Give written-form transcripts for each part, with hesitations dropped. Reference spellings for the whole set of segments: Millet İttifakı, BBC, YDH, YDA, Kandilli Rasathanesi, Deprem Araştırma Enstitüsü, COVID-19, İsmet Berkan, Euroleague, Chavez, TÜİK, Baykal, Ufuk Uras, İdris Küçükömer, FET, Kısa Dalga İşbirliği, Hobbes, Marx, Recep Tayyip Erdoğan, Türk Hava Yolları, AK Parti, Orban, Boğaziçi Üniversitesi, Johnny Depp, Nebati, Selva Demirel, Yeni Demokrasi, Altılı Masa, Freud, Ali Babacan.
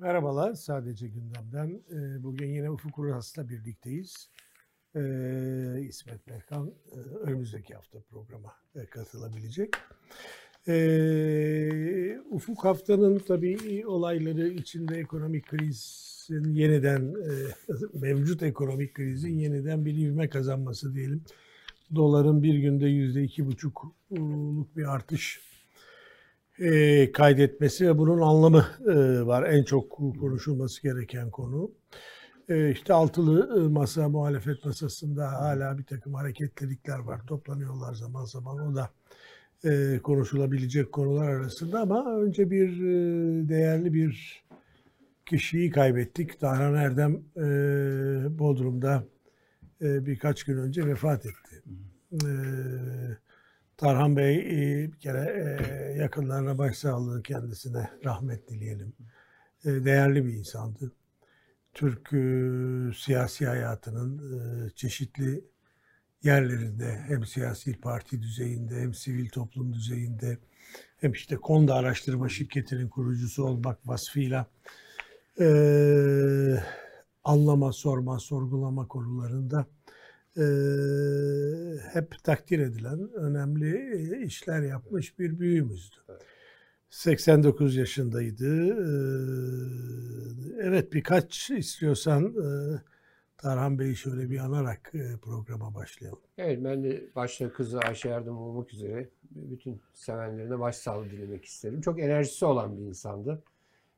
Merhabalar, sadece gündemden. Bugün yine Ufuk Uras'la birlikteyiz. İsmet Berkan önümüzdeki hafta programa katılabilecek. Ufuk haftanın tabii olayları içinde ekonomik krizin yeniden, mevcut ekonomik krizin yeniden bir ivme kazanması diyelim. Doların bir günde %2,5'luk bir artış kaydetmesi ve bunun anlamı var. En çok konuşulması gereken konu. İşte Altılı Masa, muhalefet masasında hala bir takım hareketlilikler var. Toplanıyorlar zaman zaman. O da konuşulabilecek konular arasında ama önce bir değerli bir kişiyi kaybettik. Tarhan Erdem Bodrum'da birkaç gün önce vefat etti. Tarhan Bey bir kere yakınlarına başsağlığı, kendisine rahmet dileyelim. Değerli bir insandı. Türk siyasi hayatının çeşitli yerlerinde, hem siyasi parti düzeyinde, hem sivil toplum düzeyinde, hem işte KONDA araştırma şirketinin kurucusu olmak vasfıyla anlama, sorma, sorgulama konularında hep takdir edilen, önemli işler yapmış bir büyüğümüzdü. 89 yaşındaydı. Evet, birkaç istiyorsan Tarhan Bey'i şöyle bir anarak programa başlayalım. Evet, ben de başta kızı Ayşe Erdem olmak üzere bütün sevenlerine başsağlığı dilemek isterim. Çok enerjisi olan bir insandı.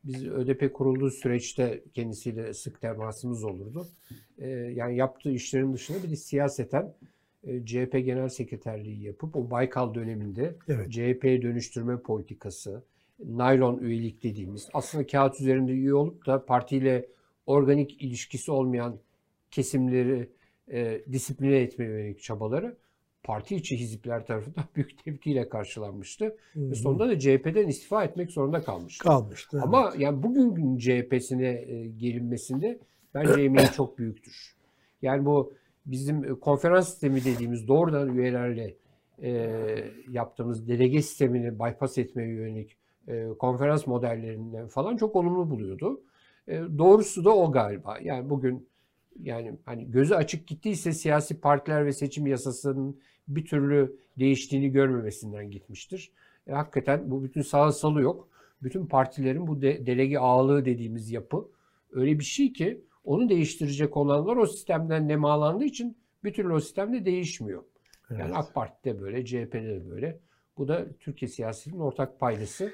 Biz ÖDP kurulduğu süreçte kendisiyle sık temasımız olurdu. Yani yaptığı işlerin dışında bir de siyaseten CHP Genel Sekreterliği yapıp o Baykal döneminde, evet, CHP'ye dönüştürme politikası, naylon üyelik dediğimiz, aslında kağıt üzerinde üye olup da partiyle organik ilişkisi olmayan kesimleri disipline etmeye yönelik çabaları parti içi hizipler tarafından büyük tepkiyle karşılanmıştı. Ve sonunda da CHP'den istifa etmek zorunda kalmıştı. Evet. Ama yani bugün CHP'sine gelinmesinde bence emeği çok büyüktür. Yani bu bizim konferans sistemi dediğimiz doğrudan üyelerle yaptığımız delege sistemini bypass etmeye yönelik konferans modellerinden falan çok olumlu buluyordu. Doğrusu da o galiba. Yani bugün, yani hani gözü açık gittiyse siyasi partiler ve seçim yasasının bir türlü değiştiğini görmemesinden gitmiştir. Hakikaten bu bütün sağa salı yok. Bütün partilerin bu delege ağalığı dediğimiz yapı öyle bir şey ki onu değiştirecek olanlar o sistemden nemalandığı için bir türlü o sistemde değişmiyor. Evet. Yani AK Parti'de böyle, CHP'de de böyle. Bu da Türkiye siyasetinin ortak paydası.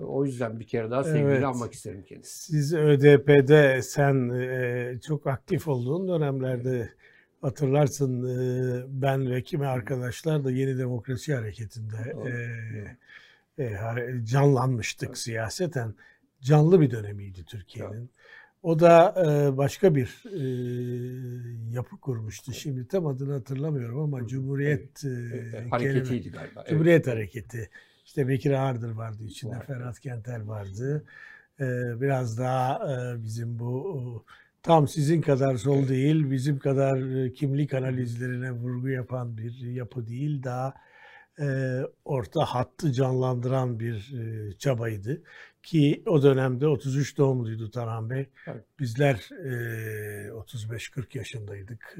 O yüzden bir kere daha sevgili, evet, almak isterim kendisi. Siz ÖDP'de sen çok aktif olduğun dönemlerde, hatırlarsın, ben ve kimi arkadaşlar da Yeni Demokrasi hareketinde canlanmıştık, evet, siyaseten. Canlı bir dönemiydi Türkiye'nin. Evet. O da başka bir yapı kurmuştu. Şimdi tam adını hatırlamıyorum ama Cumhuriyet, evet, hareketiydi galiba. Cumhuriyet, evet, hareketi. İşte Bekir Ağırdır vardı içinde, vardı. Ferhat Kentel vardı. Biraz daha bizim bu tam sizin kadar sol, evet, değil, bizim kadar kimlik analizlerine vurgu yapan bir yapı değil. Daha orta hattı canlandıran bir çabaydı. Ki o dönemde 33 doğumluydu Tarhan Bey. Evet. Bizler 35-40 yaşındaydık.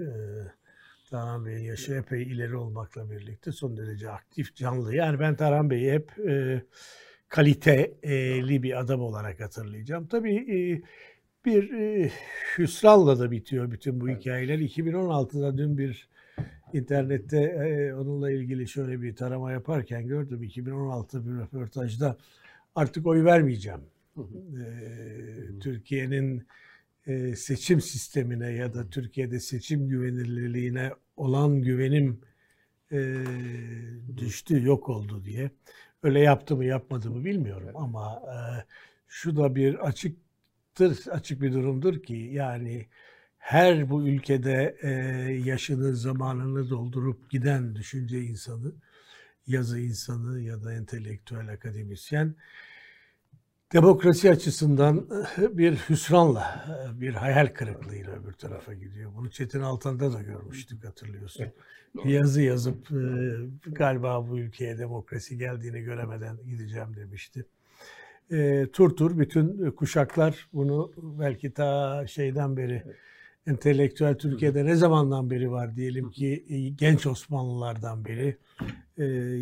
Tarhan Bey'in yaşı epey ileri olmakla birlikte son derece aktif, canlı. Yani ben Tarhan Bey'i hep kaliteli bir adam olarak hatırlayacağım. Tabii bir hüsranla da bitiyor bütün bu hikayeler. 2016'da dün bir internette onunla ilgili şöyle bir tarama yaparken gördüm. 2016 bir röportajda artık oy vermeyeceğim. Türkiye'nin seçim sistemine ya da Türkiye'de seçim güvenilirliğine olan güvenim düştü, yok oldu diye. Öyle yaptı mı yapmadı mı bilmiyorum ama şu da bir açık bir durumdur ki, yani her bu ülkede yaşını, zamanını doldurup giden düşünce insanı, yazı insanı ya da entelektüel, akademisyen, demokrasi açısından bir hüsranla, bir hayal kırıklığıyla öbür tarafa gidiyor. Bunu Çetin Altan'da da görmüştük, hatırlıyorsun. Evet, yazı yazıp galiba bu ülkeye demokrasi geldiğini göremeden gideceğim demişti. tur tur bütün kuşaklar bunu belki ta şeyden beri, entelektüel Türkiye'de ne zamandan beri var diyelim ki genç Osmanlılardan beri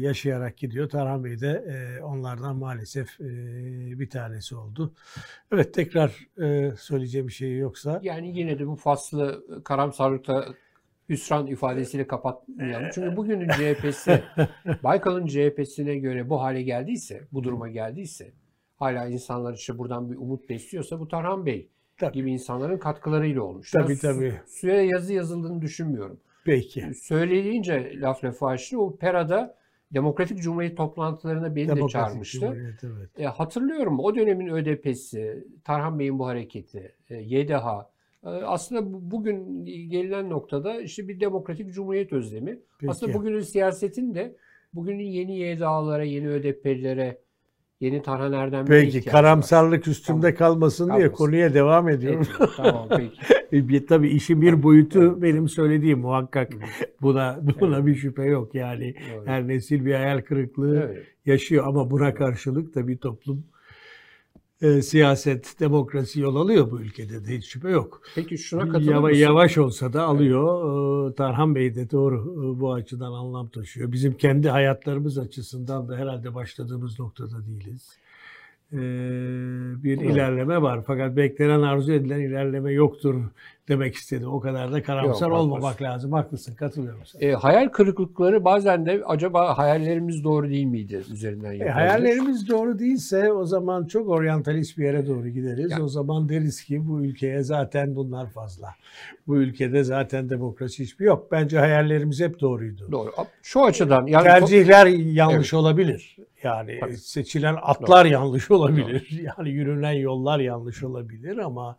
yaşayarak gidiyor. Tarhan Bey de onlardan maalesef bir tanesi oldu. Evet, tekrar söyleyeceğim bir şey yoksa. Yani yine de bu faslı karamsarlıkta hüsran ifadesiyle kapatmayalım. Çünkü bugünün CHP'si, Baykal'ın CHP'sine göre bu hale geldiyse, bu duruma geldiyse, hala insanlar işte buradan bir umut besliyorsa bu Tarhan Bey gibi insanların katkılarıyla olmuş. Tabii. Suya yazı yazıldığını düşünmüyorum. Peki. Söyleyince laf lafı açtı. O Pera'da Demokratik Cumhuriyet toplantılarına beni de çağırmıştı. Evet. Hatırlıyorum o dönemin ÖDP'si, Tarhan Bey'in bu hareketi, YDH. Aslında bugün gelinen noktada işte bir Demokratik Cumhuriyet özlemi. Peki. Aslında bugünün siyasetin de bugünün yeni YDH'lara, yeni ÖDP'lilere, yeni Tarhan Erdem'e ihtiyacı var. Peki, karamsarlık üstümde kalmasın diye konuya devam ediyorum. Evet, tamam, peki. Tabii işin bir boyutu benim söylediğim muhakkak. Buna bir şüphe yok yani. Evet. Her nesil bir hayal kırıklığı yaşıyor ama buna karşılık tabii toplum, siyaset, demokrasi yol alıyor bu ülkede de, hiç şüphe yok. Peki şuna katılır mısın? Yavaş olsa da alıyor. Evet. Tarhan Bey de doğru bu açıdan anlam taşıyor. Bizim kendi hayatlarımız açısından da herhalde başladığımız noktada değiliz. Bir ilerleme var fakat beklenen, arzu edilen ilerleme yoktur demek istedim. O kadar da karamsar olmamak lazım. Haklısın, katılıyorum sana. Hayal kırıklıkları bazen de acaba hayallerimiz doğru değil miydi üzerinden yapıyoruz? Hayallerimiz doğru değilse o zaman çok oryantalist bir yere doğru gideriz. Yani. O zaman deriz ki bu ülkeye zaten bunlar fazla. Bu ülkede zaten demokrasi hiçbir yok. Bence hayallerimiz hep doğruydu. Doğru. Şu açıdan yani tercihler yanlış olabilir. Yani seçilen atlar yanlış olabilir. Yani yürünen yollar yanlış olabilir ama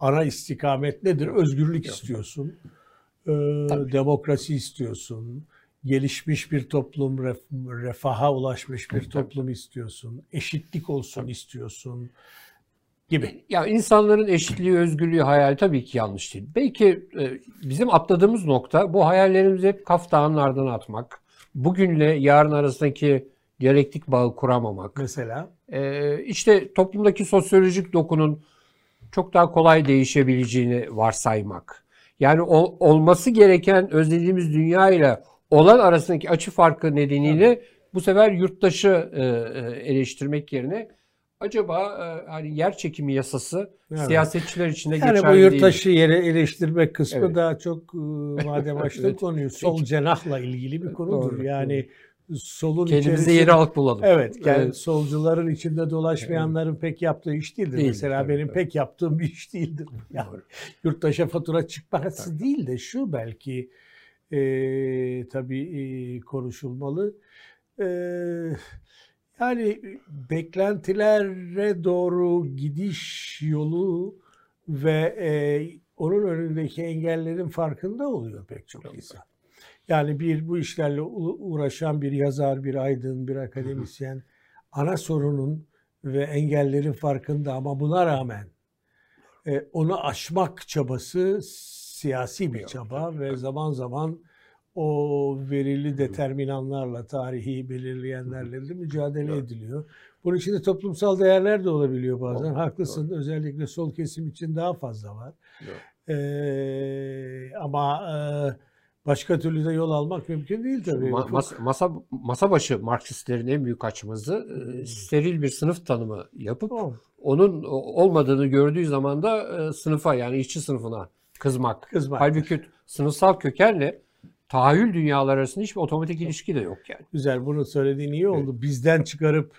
ana istikamet nedir? Özgürlük istiyorsun, demokrasi istiyorsun, gelişmiş bir toplum, refaha ulaşmış bir toplum istiyorsun, eşitlik olsun istiyorsun gibi. Ya insanların eşitliği, özgürlüğü hayali tabii ki yanlış değil. Belki bizim atladığımız nokta bu hayallerimizi hep kaftanlardan atmak, bugünle yarın arasındaki diyalektik bağı kuramamak. Mesela? İşte toplumdaki sosyolojik dokunun çok daha kolay değişebileceğini varsaymak. Yani olması gereken özlediğimiz dünya ile olan arasındaki açı farkı nedeniyle bu sefer yurttaşı eleştirmek yerine acaba hani yer çekimi yasası siyasetçiler için de geçerli değil. Yani bu yurttaşı yere eleştirmek kısmı daha çok madem açtık konuyu sol cenahla ilgili bir konudur. Doğru, yani solun kendimize yeri halk bulalım. Evet, solcuların içinde dolaşmayanların pek yaptığı iş değildir. Mesela benim pek yaptığım bir iş değildir. Yani yurttaşa fatura çıkması değil de şu belki tabii konuşulmalı. Yani beklentilere doğru gidiş yolu ve onun önündeki engellerin farkında oluyor pek çok insan. Yani bir bu işlerle uğraşan bir yazar, bir aydın, bir akademisyen ana sorunun ve engellerin farkında ama buna rağmen onu aşmak çabası siyasi bir çaba ve zaman zaman o verili determinanlarla, tarihi belirleyenlerle de mücadele ediliyor. Bunun içinde toplumsal değerler de olabiliyor bazen. Haklısın. Özellikle sol kesim için daha fazla var. Ama başka türlü de yol almak mümkün değil tabii. Masa başı Marksistlerin en büyük açımızı steril bir sınıf tanımı yapıp onun olmadığını gördüğü zaman da sınıfa, yani işçi sınıfına kızmak. Halbuki sınıfsal kökenle tahayyül dünyalar arasında hiçbir otomatik ilişki de yok yani. Güzel, bunu söylediğin iyi oldu. Evet. Bizden çıkarıp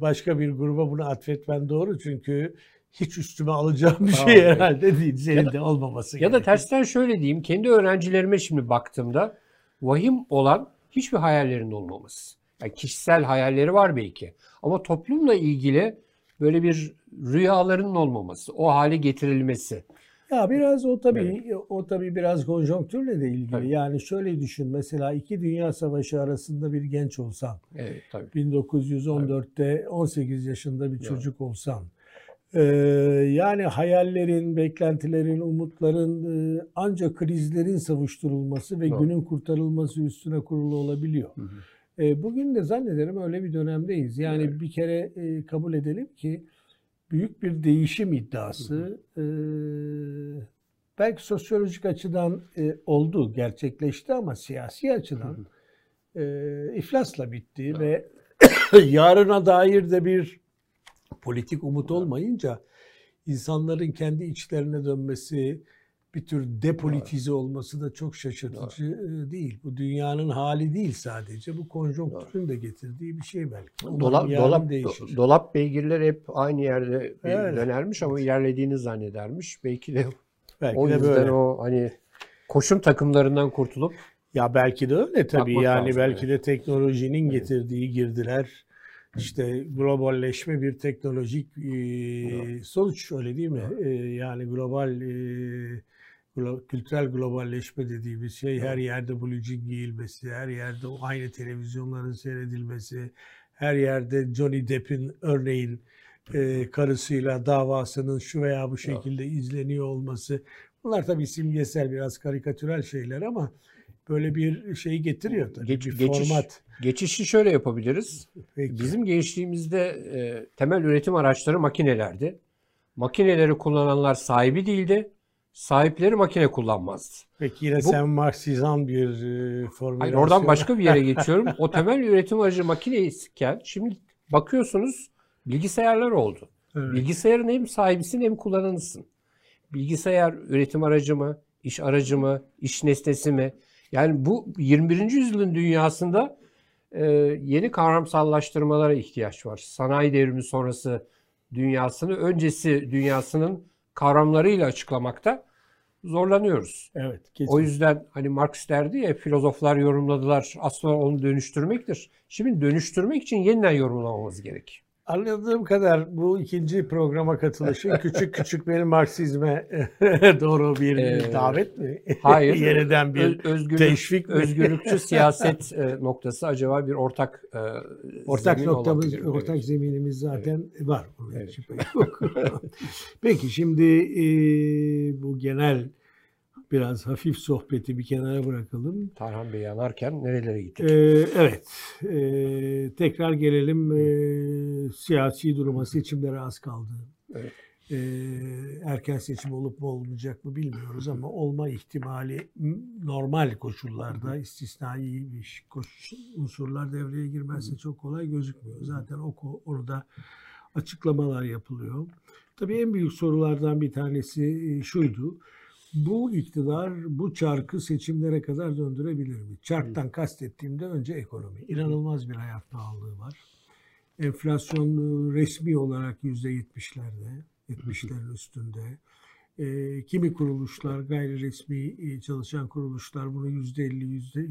başka bir gruba bunu atfetmen doğru çünkü hiç üstüme alacağım bir şey herhalde değil. Senin de olmaması gerekiyor. Ya da tersten şöyle diyeyim. Kendi öğrencilerime şimdi baktığımda vahim olan hiçbir hayallerin olmaması. Yani kişisel hayalleri var belki. Ama toplumla ilgili böyle bir rüyalarının olmaması. O hale getirilmesi. Ya biraz o tabii, biraz konjonktürle de ilgili. Tabii. Yani şöyle düşün. Mesela 2 Dünya Savaşı arasında bir genç olsan. Evet, tabii. 1914'te 18 yaşında bir çocuk olsan. Yani hayallerin, beklentilerin, umutların ancak krizlerin savuşturulması ve günün kurtarılması üstüne kurulu olabiliyor. Bugün de zannederim öyle bir dönemdeyiz. Yani evet, bir kere kabul edelim ki büyük bir değişim iddiası belki sosyolojik açıdan oldu, gerçekleşti ama siyasi açıdan iflasla bitti ve yarına dair de bir politik umut olmayınca insanların kendi içlerine dönmesi, bir tür depolitize olması da çok şaşırtıcı değil. Bu dünyanın hali değil sadece. Bu konjonktürün de getirdiği bir şey belki. Dolap beygirleri hep aynı yerde dönermiş ama ilerlediğini zannedermiş. Belki de o yüzden böyle. O hani koşum takımlarından kurtulup. Ya belki de öyle tabii. Yani belki de teknolojinin getirdiği girdiler. İşte globalleşme bir teknolojik sonuç, öyle değil mi? Yani kültürel globalleşme dediğimiz şey, her yerde blucing giyilmesi, her yerde aynı televizyonların seyredilmesi, her yerde Johnny Depp'in örneğin karısıyla davasının şu veya bu şekilde izleniyor olması. Bunlar tabii simgesel, biraz karikatürel şeyler ama böyle bir şeyi getiriyor tabii. Format. Geçişi şöyle yapabiliriz. Peki. Bizim gençliğimizde temel üretim araçları makinelerdi. Makineleri kullananlar sahibi değildi. Sahipleri makine kullanmazdı. Peki yine sen Marksizan bir formülasyon. Hayır, oradan başka bir yere geçiyorum. O temel üretim aracı makineyken şimdi bakıyorsunuz bilgisayarlar oldu. Evet. Bilgisayarın hem sahibisin hem kullananısın. Bilgisayar üretim aracı mı, iş aracı mı, iş nesnesi mi? Yani bu 21. yüzyılın dünyasında yeni kavramsallaştırmalara ihtiyaç var. Sanayi devrimi sonrası dünyasını, öncesi dünyasının kavramlarıyla açıklamakta zorlanıyoruz. Evet, kesinlikle. O yüzden hani Marx derdi ya, filozoflar yorumladılar, aslında onu dönüştürmektir. Şimdi dönüştürmek için yeniden yorumlamamız gerek. Anladığım kadar bu ikinci programa katılışın küçük benim Marksizme doğru bir davet mi? Hayır. Yeniden bir teşvik mi? Özgürlükçü siyaset noktası acaba bir ortak zemin noktamız, olabilir. Ortak zeminimiz zaten var. Evet. Peki şimdi bu genel biraz hafif sohbeti bir kenara bırakalım. Tarhan Bey yanarken nerelere gittik? Evet. Tekrar gelelim siyasi duruma. Seçimlere az kaldı. Evet. Erken seçim olup mu olmayacak mı bilmiyoruz ama olma ihtimali normal koşullarda, istisnai unsurlar devreye girmezse çok kolay gözükmüyor. Zaten orada açıklamalar yapılıyor. Tabii en büyük sorulardan bir tanesi şuydu. Bu iktidar bu çarkı seçimlere kadar döndürebilir mi? Çarktan kastettiğimde önce ekonomi. İnanılmaz bir hayat pahalılığı var. Enflasyon resmi olarak %70'lerde, 70'lerin üstünde. Kimi kuruluşlar, gayri resmi çalışan kuruluşlar bunu %50,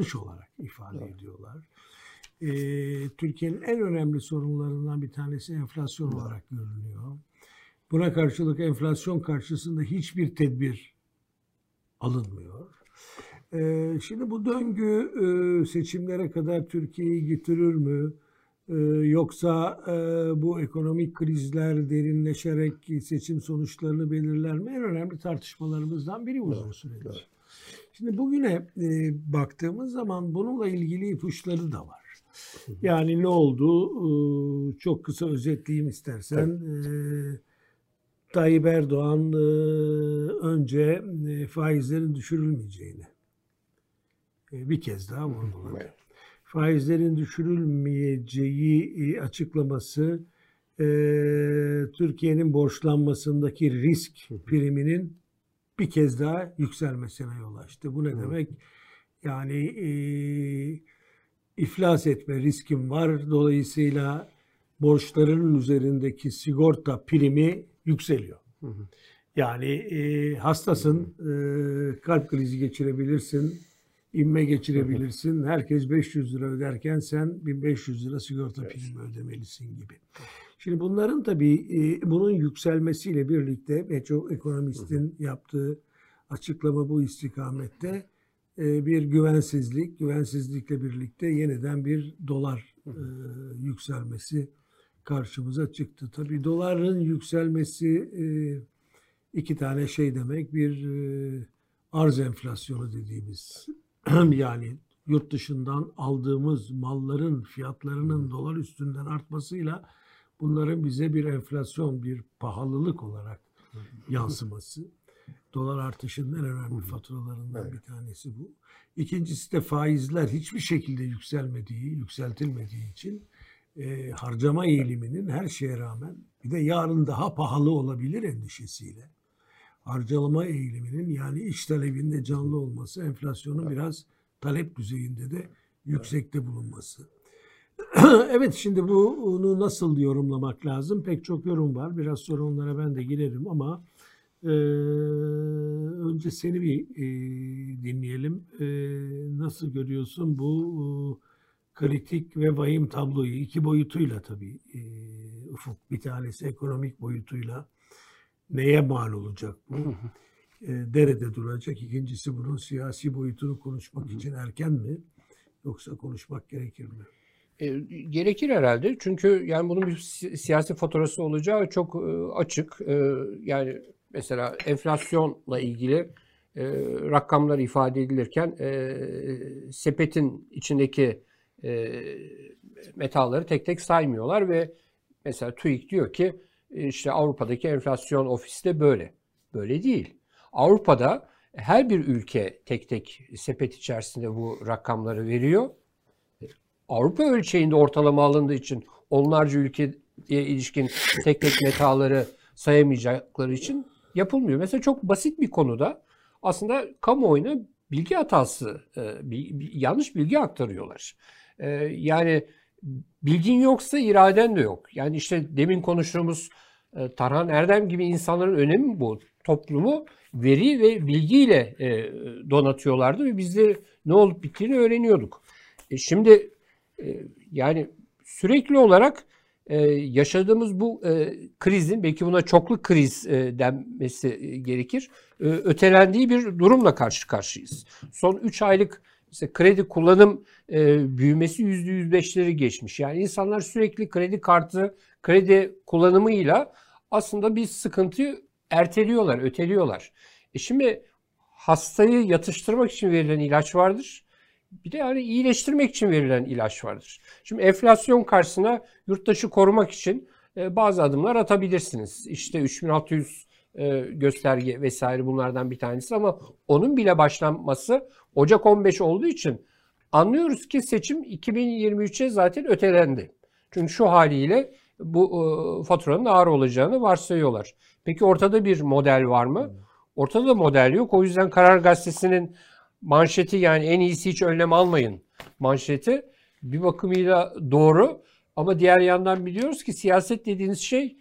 %160 olarak ifade ediyorlar. Türkiye'nin en önemli sorunlarından bir tanesi enflasyon olarak görünüyor. Buna karşılık enflasyon karşısında hiçbir tedbir alınmıyor. Şimdi bu döngü seçimlere kadar Türkiye'yi götürür mü? Yoksa bu ekonomik krizler derinleşerek seçim sonuçlarını belirler mi? En önemli tartışmalarımızdan biri uzun süredir. Evet. Şimdi bugüne baktığımız zaman bununla ilgili ipuçları da var. Yani ne oldu? Çok kısa özetleyeyim istersen. Evet. Tayyip Erdoğan önce faizlerin düşürülmeyeceğini bir kez daha vurguladı. Faizlerin düşürülmeyeceği açıklaması Türkiye'nin borçlanmasındaki risk priminin bir kez daha yükselmesine yol açtı. Bu ne demek? Yani iflas etme riskim var. Dolayısıyla borçlarının üzerindeki sigorta primi yükseliyor. Yani hastasın, kalp krizi geçirebilirsin, inme geçirebilirsin. Herkes 500 lira öderken sen 1500 lira sigorta primi ödemelisin gibi. Şimdi bunların tabii bunun yükselmesiyle birlikte ve çok ekonomistin yaptığı açıklama bu istikamette bir güvensizlik, güvensizlikle birlikte yeniden bir dolar yükselmesi karşımıza çıktı. Tabii doların yükselmesi iki tane şey demek. Bir arz enflasyonu dediğimiz yani yurt dışından aldığımız malların fiyatlarının dolar üstünden artmasıyla bunların bize bir enflasyon, bir pahalılık olarak yansıması. Dolar artışının en önemli faturalarından bir tanesi bu. İkincisi de faizler hiçbir şekilde yükseltilmediği için harcama eğiliminin her şeye rağmen, bir de yarın daha pahalı olabilir endişesiyle, harcama eğiliminin, yani iç talebin de canlı olması, enflasyonun biraz talep düzeyinde de yüksekte bulunması. Evet, şimdi bunu nasıl yorumlamak lazım? Pek çok yorum var. Biraz sonra onlara ben de girerim ama önce seni bir dinleyelim. Nasıl görüyorsun bu kritik ve vahim tabloyu? İki boyutuyla tabii Ufuk. Bir tanesi ekonomik boyutuyla. Neye mal olacak bu? Derede duracak. İkincisi bunun siyasi boyutunu konuşmak için erken mi? Yoksa konuşmak gerekir mi? Gerekir herhalde. Çünkü yani bunun bir siyasi faturası olacağı çok açık. Yani mesela enflasyonla ilgili rakamlar ifade edilirken sepetin içindeki metalları tek tek saymıyorlar ve mesela TÜİK diyor ki işte Avrupa'daki enflasyon ofiste böyle. Böyle değil. Avrupa'da her bir ülke tek tek sepet içerisinde bu rakamları veriyor. Avrupa ölçeğinde ortalama alındığı için onlarca ülkeye ilişkin tek tek metaları sayamayacakları için yapılmıyor. Mesela çok basit bir konuda aslında kamuoyuna bilgi hatası, yanlış bilgi aktarıyorlar. Yani bilgin yoksa iraden de yok. Yani işte demin konuştuğumuz Tarhan Erdem gibi insanların önemi bu. Toplumu veri ve bilgiyle donatıyorlardı ve biz de ne olup bittiğini öğreniyorduk. Şimdi yani sürekli olarak yaşadığımız bu krizin, belki buna çokluk kriz denmesi gerekir, ötelendiği bir durumla karşı karşıyayız. Son 3 aylık mesela kredi kullanım büyümesi %105'leri geçmiş. Yani insanlar sürekli kredi kartı, kredi kullanımıyla aslında bir sıkıntıyı erteliyorlar, öteliyorlar. Şimdi hastayı yatıştırmak için verilen ilaç vardır. Bir de yani iyileştirmek için verilen ilaç vardır. Şimdi enflasyon karşısına yurttaşı korumak için bazı adımlar atabilirsiniz. İşte 3600 gösterge vesaire bunlardan bir tanesi ama onun bile başlanması Ocak 15 olduğu için anlıyoruz ki seçim 2023'e zaten ötelendi. Çünkü şu haliyle bu faturanın ağır olacağını varsayıyorlar. Peki ortada bir model var mı? Ortada da model yok. O yüzden Karar Gazetesi'nin manşeti, yani en iyisi hiç önlem almayın manşeti bir bakımıyla doğru. Ama diğer yandan biliyoruz ki siyaset dediğiniz şey,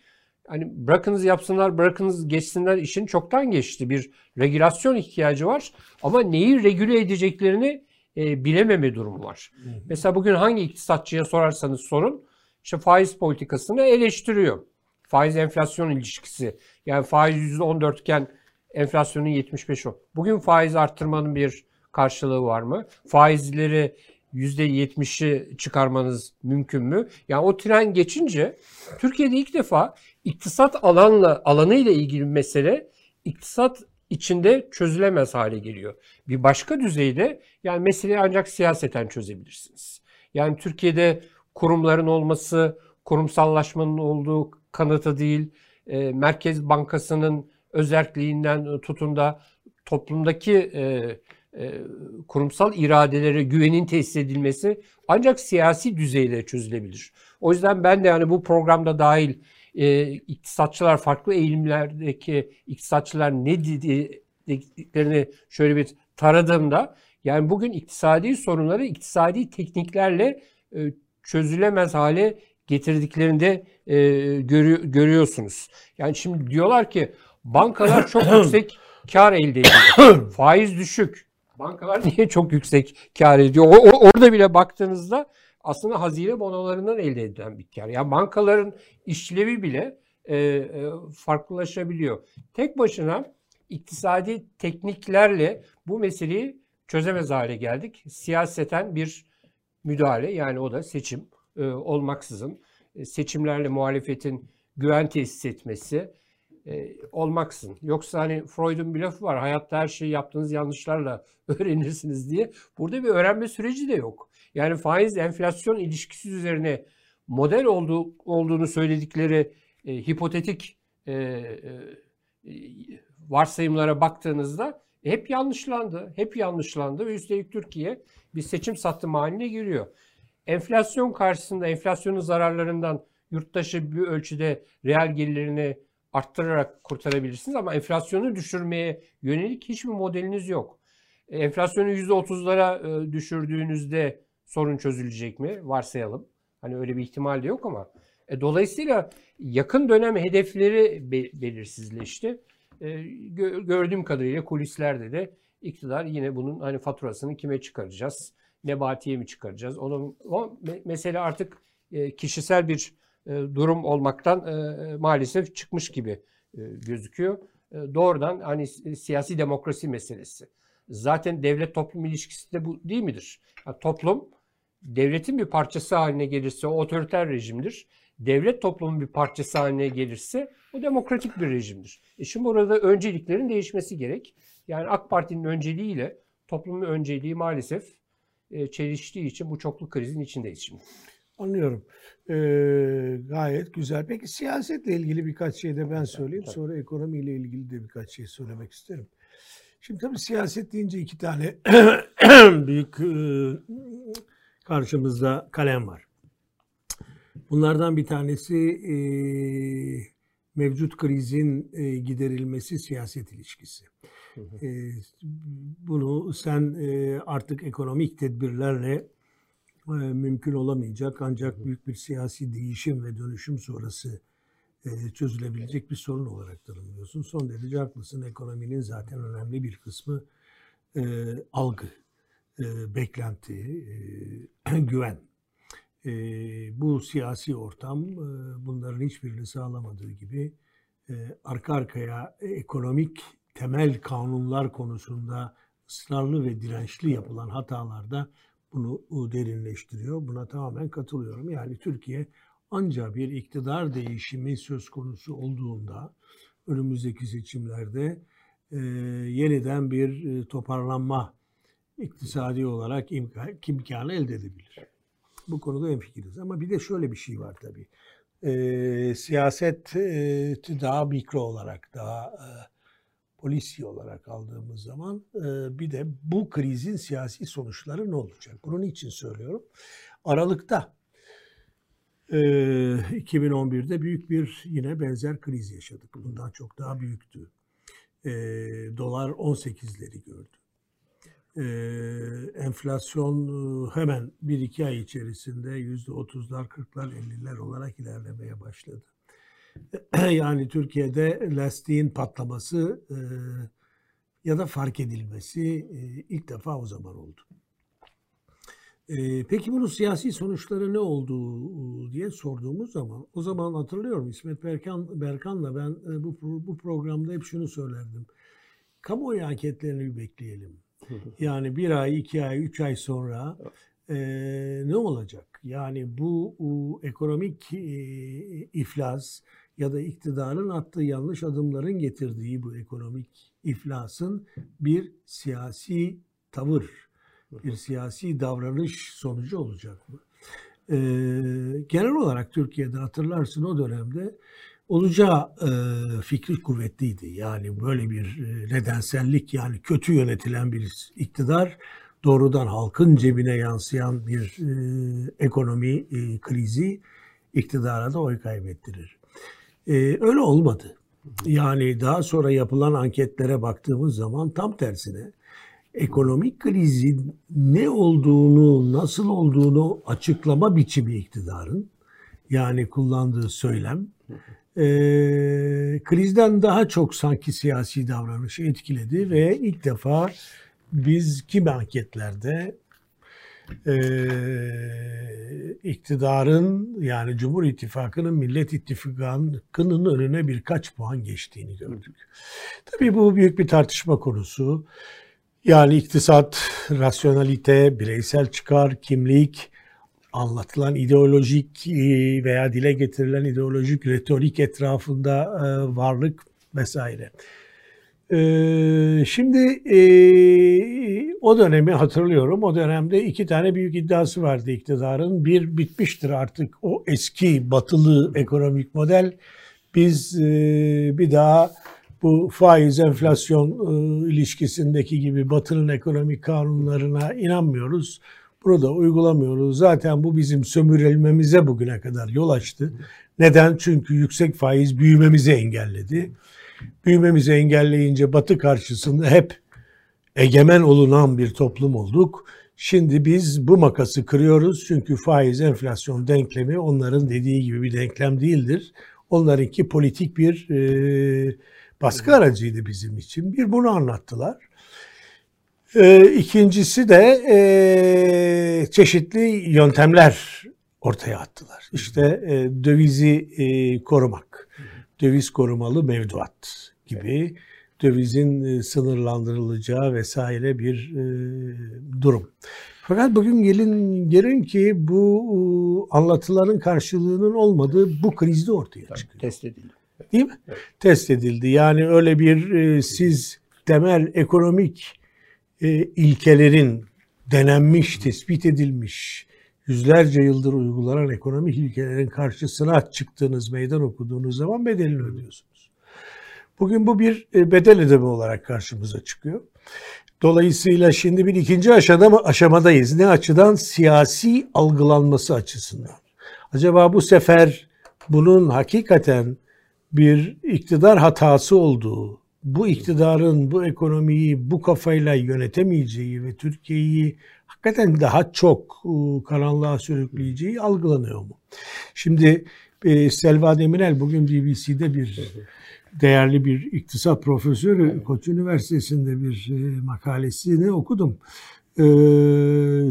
hani bırakınız yapsınlar, bırakınız geçsinler işin çoktan geçti. Bir regülasyon ihtiyacı var ama neyi regüle edeceklerini bilememe durumu var. Mesela bugün hangi iktisatçıya sorarsanız sorun, işte faiz politikasını eleştiriyor. Faiz enflasyon ilişkisi, yani faiz %14 iken enflasyonun 75 o. Bugün faiz arttırmanın bir karşılığı var mı? Faizleri %70'i çıkarmanız mümkün mü? Yani o tren geçince Türkiye'de ilk defa iktisat alanıyla ilgili mesele iktisat içinde çözülemez hale geliyor. Bir başka düzeyde yani meseleyi ancak siyaseten çözebilirsiniz. Yani Türkiye'de kurumların olması, kurumsallaşmanın olduğu kanıtı değil, Merkez Bankası'nın özerkliğinden tutun da toplumdaki kurumsal iradelere güvenin tesis edilmesi ancak siyasi düzeyde çözülebilir. O yüzden ben de yani bu programda dahil iktisatçılar, farklı eğilimlerdeki iktisatçılar ne dediklerini şöyle bir taradığımda, yani bugün iktisadi sorunları iktisadi tekniklerle çözülemez hale getirdiklerinde görüyorsunuz. Yani şimdi diyorlar ki bankalar çok yüksek kar elde ediyor. Faiz düşük. Bankalar niye çok yüksek kar ediyor? Orada bile baktığınızda aslında hazine bonolarından elde edilen bir kar. Yani bankaların işlevi bile farklılaşabiliyor. Tek başına iktisadi tekniklerle bu meseleyi çözemez hale geldik. Siyaseten bir müdahale, yani o da seçim olmaksızın. Seçimlerle muhalefetin güven tesis etmesi, olmaksın. Yoksa hani Freud'un bir lafı var. Hayatta her şeyi yaptığınız yanlışlarla öğrenirsiniz diye. Burada bir öğrenme süreci de yok. Yani faiz enflasyon ilişkisi üzerine model olduğunu söyledikleri hipotetik varsayımlara baktığınızda hep yanlışlandı. Hep yanlışlandı ve üstelik Türkiye bir seçim satımı haline giriyor. Enflasyon karşısında enflasyonun zararlarından yurttaşı bir ölçüde reel gelirlerini arttırarak kurtarabilirsiniz ama enflasyonu düşürmeye yönelik hiçbir modeliniz yok. Enflasyonu %30'lara düşürdüğünüzde sorun çözülecek mi? Varsayalım. Hani öyle bir ihtimal de yok ama. Dolayısıyla yakın dönem hedefleri belirsizleşti. Gördüğüm kadarıyla kulislerde de iktidar yine bunun hani faturasını kime çıkaracağız? Nebati'ye mi çıkaracağız? O mesele artık kişisel bir durum olmaktan maalesef çıkmış gibi gözüküyor. Doğrudan hani siyasi demokrasi meselesi. Zaten devlet toplum ilişkisi de bu değil midir? Yani toplum devletin bir parçası haline gelirse o otoriter rejimdir. Devlet toplumun bir parçası haline gelirse o demokratik bir rejimdir. Şimdi orada önceliklerin değişmesi gerek. Yani AK Parti'nin önceliğiyle toplumun önceliği maalesef çeliştiği için bu çoklu krizin içindeyiz şimdi. Anlıyorum. Gayet güzel. Peki siyasetle ilgili birkaç şey de ben söyleyeyim. Sonra ekonomiyle ilgili de birkaç şey söylemek isterim. Şimdi tabii siyaset deyince iki tane büyük karşımızda kalem var. Bunlardan bir tanesi mevcut krizin giderilmesi siyaset ilişkisi. Bunu sen artık ekonomik tedbirlerle mümkün olamayacak ancak büyük bir siyasi değişim ve dönüşüm sonrası çözülebilecek bir sorun olarak tanımlıyorsun. Son derece haklısın. Ekonominin zaten önemli bir kısmı algı, beklenti, güven. Bu siyasi ortam bunların hiçbirini sağlamadığı gibi arka arkaya ekonomik temel kanunlar konusunda ısrarlı ve dirençli yapılan hatalarda bunu derinleştiriyor. Buna tamamen katılıyorum. Yani Türkiye ancak bir iktidar değişimi söz konusu olduğunda önümüzdeki seçimlerde yeniden bir toparlanma iktisadi olarak imkanı elde edebilir. Bu konuda hemfikiriz. Ama bir de şöyle bir şey var tabii. Siyaset daha mikro olarak, daha polisi olarak aldığımız zaman bir de bu krizin siyasi sonuçları ne olacak? Bunun için söylüyorum. Aralık'ta 2011'de büyük bir yine benzer kriz yaşadık. Bundan çok daha büyüktü. Dolar 18'leri gördü. Enflasyon hemen 1-2 ay içerisinde %30'lar, 40'lar, 50'ler olarak ilerlemeye başladı. Yani Türkiye'de lastiğin patlaması ya da fark edilmesi ilk defa o zaman oldu. Peki bunun siyasi sonuçları ne oldu diye sorduğumuz zaman, o zaman hatırlıyorum İsmet Berkan'la ben bu programda hep şunu söylerdim. Kamuoyu anketlerini bekleyelim. Yani 1 ay, 2 ay, 3 ay sonra ne olacak? Yani bu ekonomik iflas ya da iktidarın attığı yanlış adımların getirdiği bu ekonomik iflasın bir siyasi tavır, bir siyasi davranış sonucu olacak mı? Genel olarak Türkiye'de hatırlarsın o dönemde olacağı fikri kuvvetliydi. Yani böyle bir nedensellik, yani kötü yönetilen bir iktidar, doğrudan halkın cebine yansıyan bir ekonomi krizi iktidara da oy kaybettirir. Öyle olmadı. Yani daha sonra yapılan anketlere baktığımız zaman tam tersine ekonomik krizin ne olduğunu, nasıl olduğunu açıklama biçimi iktidarın, yani kullandığı söylem, krizden daha çok sanki siyasi davranışı etkiledi ve ilk defa biz kimi anketlerde iktidarın, yani Cumhur İttifakı'nın Millet İttifakı'nın önüne birkaç puan geçtiğini gördük. Tabii bu büyük bir tartışma konusu. Yani iktisat, rasyonalite, bireysel çıkar, kimlik, anlatılan ideolojik veya dile getirilen ideolojik retorik etrafında varlık vesaire. Şimdi o dönemi hatırlıyorum. O dönemde iki tane büyük iddiası vardı iktidarın. Bir, bitmiştir artık o eski batılı ekonomik model. Biz bir daha bu faiz enflasyon ilişkisindeki gibi batının ekonomik kanunlarına inanmıyoruz. Bunu da uygulamıyoruz. Zaten bu bizim sömürülmemize bugüne kadar yol açtı. Neden? Çünkü yüksek faiz büyümemizi engelledi. Büyümemizi engelleyince batı karşısında hep egemen olunan bir toplum olduk. Şimdi biz bu makası kırıyoruz. Çünkü faiz enflasyon denklemi onların dediği gibi bir denklem değildir. Onlarınki politik bir baskı aracıydı bizim için. Bir, bunu anlattılar. İkincisi de çeşitli yöntemler ortaya attılar. İşte dövizi korumak, döviz korumalı mevduat gibi, evet, dövizin sınırlandırılacağı vesaire bir durum. Fakat bugün gelin ki bu anlatıların karşılığının olmadığı bu krizde ortaya çıkıyor. Test edildi. Değil mi? Evet. Test edildi. Yani öyle bir siz temel ekonomik ilkelerin denenmiş, tespit edilmiş, yüzlerce yıldır uygulanan ekonomik ilkelerin karşısına çıktığınız, meydan okuduğunuz zaman bedelini ödüyorsunuz. Bugün bu bir bedel ödeme olarak karşımıza çıkıyor. Dolayısıyla şimdi bir ikinci aşamadayız. Ne açıdan? Siyasi algılanması açısından. Acaba bu sefer bunun hakikaten bir iktidar hatası olduğu, bu iktidarın bu ekonomiyi bu kafayla yönetemeyeceği ve Türkiye'yi hakikaten daha çok karanlığa sürükleyeceği algılanıyor mu? Şimdi Selva Demirel bugün BBC'de bir değerli bir iktisat profesörü, Koç Üniversitesi'nde bir makalesini okudum.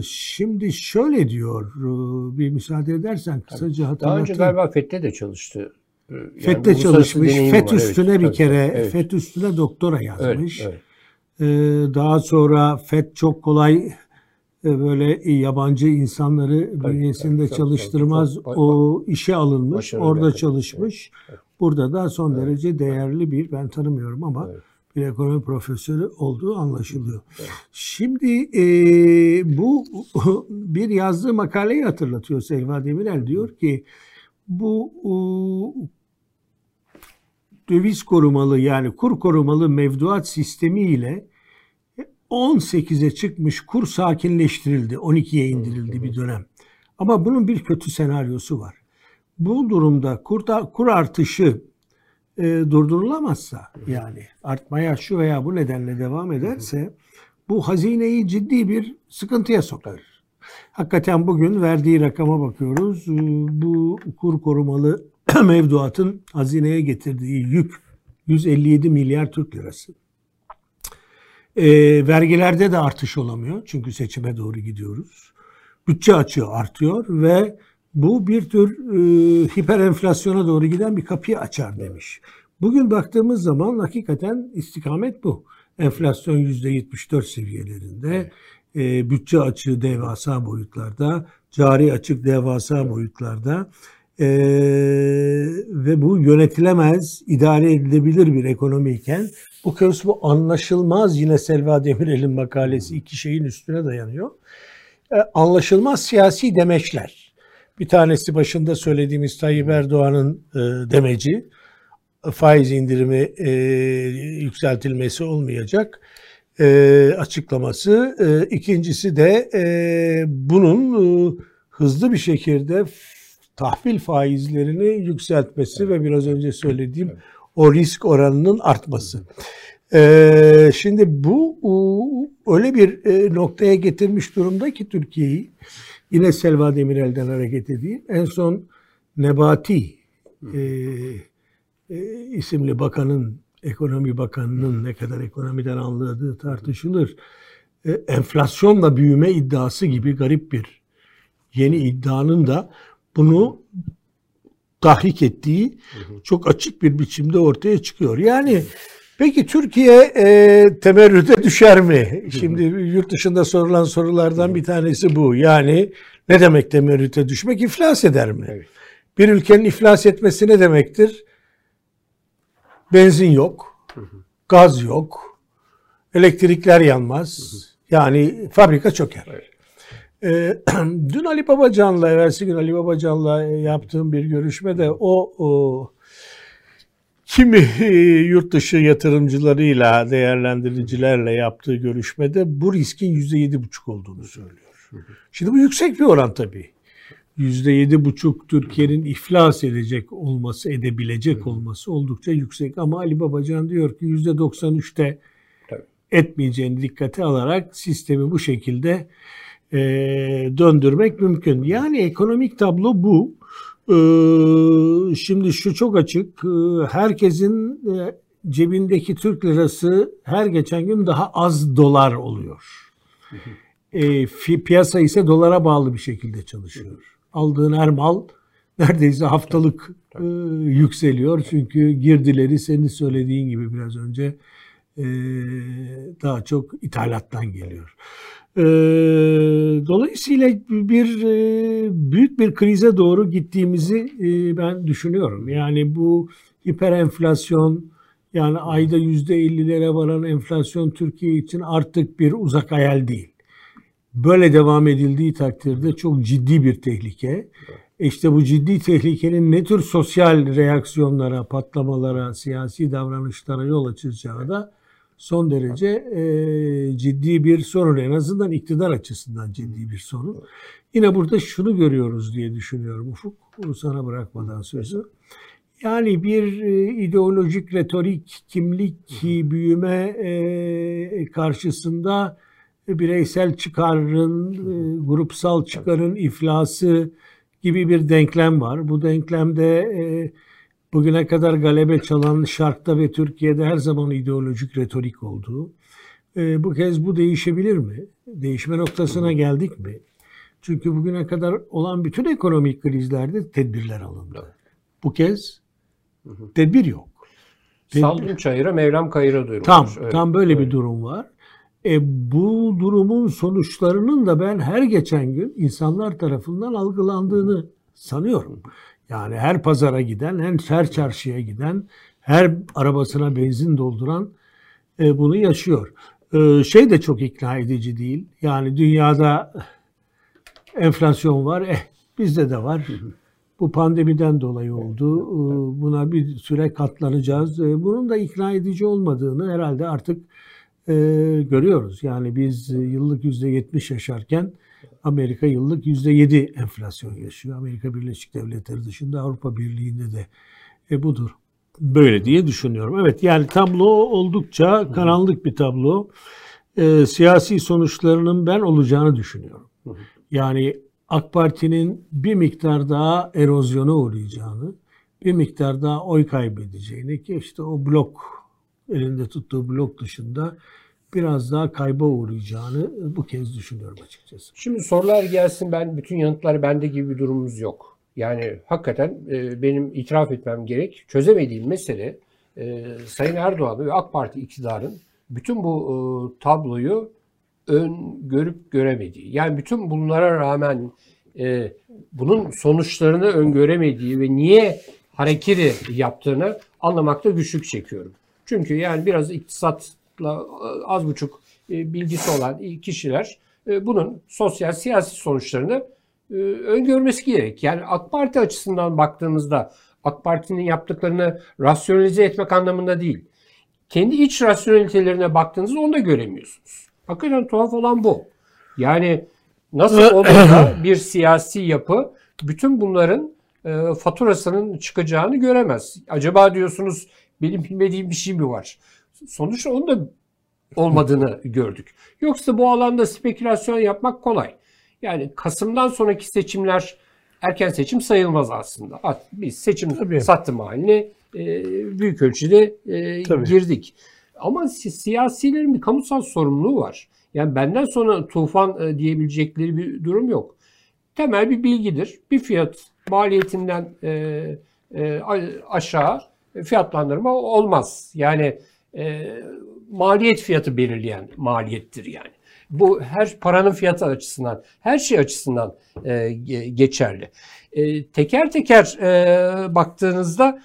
Şimdi şöyle diyor, bir müsaade edersen kısaca hatırlatayım. Daha önce galiba FET'te de çalıştı. Yani FET'te çalışmış, FET üstüne, evet, bir kere, evet, FET üstüne doktora yazmış. Evet, evet. Daha sonra FET çok kolay böyle yabancı insanları bünyesinde çalıştırmaz. O işe alınmış, başarılı orada çalışmış. Evet, evet. Burada da son, evet, derece değerli bir, ben tanımıyorum ama, evet, bir ekonomi profesörü olduğu anlaşılıyor. Evet. Şimdi bu bir yazdığı makaleyi hatırlatıyor Selva Demirel. Diyor ki bu döviz korumalı, yani kur korumalı mevduat sistemiyle 18'e çıkmış kur sakinleştirildi, 12'ye indirildi bir dönem. Ama bunun bir kötü senaryosu var. Bu durumda kur artışı durdurulamazsa, yani artmaya şu veya bu nedenle devam ederse, bu hazineyi ciddi bir sıkıntıya sokar. Hakikaten bugün verdiği rakama bakıyoruz. Bu kur korumalı mevduatın hazineye getirdiği yük 157 milyar Türk lirası. Vergilerde de artış olamıyor. Çünkü seçime doğru gidiyoruz. Bütçe açığı artıyor ve bu bir tür hiper enflasyona doğru giden bir kapıyı açar demiş. Bugün baktığımız zaman hakikaten istikamet bu. Enflasyon %74 seviyelerinde, bütçe açığı devasa boyutlarda, cari açık devasa boyutlarda ve bu yönetilemez, idare edilebilir bir ekonomiyken bu köz, bu anlaşılmaz, yine Selva Demirel'in makalesi iki şeyin üstüne dayanıyor. Anlaşılmaz siyasi demeçler. Bir tanesi başında söylediğimiz Tayyip Erdoğan'ın demeci, faiz indirimi yükseltilmesi olmayacak açıklaması. İkincisi de bunun hızlı bir şekilde tahvil faizlerini yükseltmesi ve biraz önce söylediğim o risk oranının artması. Şimdi bu öyle bir noktaya getirmiş durumda ki Türkiye'yi, yine Selva Demirel'den hareket edeyim. En son Nebati isimli bakanın, ekonomi bakanının ne kadar ekonomiden anladığı tartışılır. Enflasyonla büyüme iddiası gibi garip bir yeni iddianın da bunu tahrik ettiği çok açık bir biçimde ortaya çıkıyor. Yani peki Türkiye temerrüde düşer mi? Şimdi yurt dışında sorulan sorulardan bir tanesi bu. Yani ne demek temerrüde düşmek? İflas eder mi? Evet. Bir ülkenin iflas etmesi ne demektir? Benzin yok, gaz yok, elektrikler yanmaz. Yani fabrika çöker. Evet. Dün Ali Babacan'la, evvelsi gün Ali Babacan'la yaptığım bir görüşmede o kimi yurt dışı yatırımcılarıyla, değerlendiricilerle yaptığı görüşmede bu riskin %7,5 olduğunu söylüyor. Şimdi bu yüksek bir oran tabii. %7,5 Türkiye'nin iflas edecek olması, edebilecek olması oldukça yüksek. Ama Ali Babacan diyor ki %93'te etmeyeceğini dikkate alarak sistemi bu şekilde döndürmek mümkün. Yani ekonomik tablo bu. Şimdi şu çok açık. Herkesin cebindeki Türk lirası her geçen gün daha az dolar oluyor. Piyasa ise dolara bağlı bir şekilde çalışıyor. Aldığın her mal neredeyse haftalık yükseliyor. Çünkü girdileri senin söylediğin gibi biraz önce daha çok ithalattan geliyor. Dolayısıyla büyük bir krize doğru gittiğimizi ben düşünüyorum. Yani bu hiper enflasyon, yani ayda %50'lere varan enflasyon Türkiye için artık bir uzak hayal değil. Böyle devam edildiği takdirde çok ciddi bir tehlike. İşte bu ciddi tehlikenin ne tür sosyal reaksiyonlara, patlamalara, siyasi davranışlara yol açacağı da son derece ciddi bir sorun. En azından iktidar açısından ciddi bir sorun. Yine burada şunu görüyoruz diye düşünüyorum Ufuk. Bunu sana bırakmadan sözü. Yani bir ideolojik retorik, kimlik, büyüme karşısında bireysel çıkarın, grupsal çıkarın iflası gibi bir denklem var. Bu denklemde bugüne kadar galebe çalan Şark'ta ve Türkiye'de her zaman ideolojik retorik oldu. Bu kez bu değişebilir mi? Değişme noktasına geldik mi? Çünkü bugüne kadar olan bütün ekonomik krizlerde tedbirler alındı. Bu kez tedbir yok. Saldım çayıra, Mevlam kayıra duyurmuş. Tam böyle bir durum var. Bu durumun sonuçlarının da ben her geçen gün insanlar tarafından algılandığını sanıyorum. Yani her pazara giden, her çarşıya giden, her arabasına benzin dolduran bunu yaşıyor. Şey de çok ikna edici değil. Yani dünyada enflasyon var, bizde de var. Bu pandemiden dolayı oldu. Buna bir süre katlanacağız. Bunun da ikna edici olmadığını herhalde artık görüyoruz. Yani biz yıllık %70 yaşarken Amerika yıllık %7 enflasyon yaşıyor. Amerika Birleşik Devletleri dışında Avrupa Birliği'nde de budur. Böyle diye düşünüyorum. Evet, yani tablo oldukça karanlık bir tablo. Siyasi sonuçlarının ben olacağını düşünüyorum. Yani AK Parti'nin bir miktar daha erozyona uğrayacağını, bir miktar daha oy kaybedeceğini, ki işte o blok, elinde tuttuğu blok dışında biraz daha kayba uğrayacağını bu kez düşünüyorum açıkçası. Şimdi sorular gelsin, ben bütün yanıtlar bende gibi bir durumumuz yok. Yani hakikaten benim itiraf etmem gerek, çözemediğim mesele Sayın Erdoğan ve AK Parti iktidarın bütün bu tabloyu öngörüp göremediği. Yani bütün bunlara rağmen bunun sonuçlarını öngöremediği ve niye hareketi yaptığını anlamakta güçlük çekiyorum. Çünkü yani biraz iktisatla az buçuk bilgisi olan kişiler bunun sosyal siyasi sonuçlarını öngörmesi gerek. Yani AK Parti açısından baktığımızda AK Parti'nin yaptıklarını rasyonalize etmek anlamında değil. Kendi iç rasyonelitelerine baktığınızda onu da göremiyorsunuz. Hakikaten tuhaf olan bu. Yani nasıl olursa bir siyasi yapı bütün bunların faturasının çıkacağını göremez. Acaba diyorsunuz benim bilmediğim bir şey mi var? Sonuçta onun da olmadığını gördük. Yoksa bu alanda spekülasyon yapmak kolay. Yani Kasım'dan sonraki seçimler erken seçim sayılmaz aslında. Biz seçim satım haline büyük ölçüde girdik. Ama siyasilerin bir kamusal sorumluluğu var. Yani benden sonra tufan diyebilecekleri bir durum yok. Temel bir bilgidir. Bir fiyat maliyetinden aşağı fiyatlandırma olmaz. Yani maliyet fiyatı belirleyen maliyettir yani. Bu her paranın fiyatı açısından, her şey açısından geçerli. Teker teker baktığınızda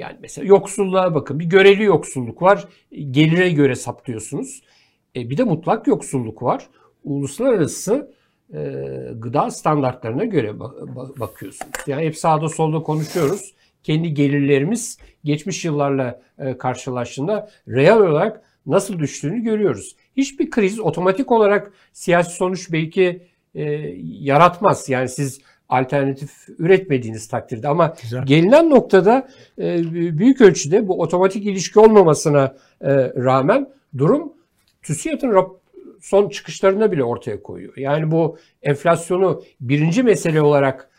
Yani mesela yoksulluğa bakın. Bir göreli yoksulluk var. Gelire göre saptıyorsunuz. Bir de mutlak yoksulluk var. Uluslararası gıda standartlarına göre bakıyorsunuz. Yani hep sağda solda konuşuyoruz. Kendi gelirlerimiz geçmiş yıllarla karşılaştığında reel olarak nasıl düştüğünü görüyoruz. Hiçbir kriz otomatik olarak siyasi sonuç belki yaratmaz. Yani siz alternatif üretmediğiniz takdirde ama güzel. Gelinen noktada büyük ölçüde bu otomatik ilişki olmamasına rağmen durum TÜSİAD'ın son çıkışlarında bile ortaya koyuyor. Yani bu enflasyonu birinci mesele olarak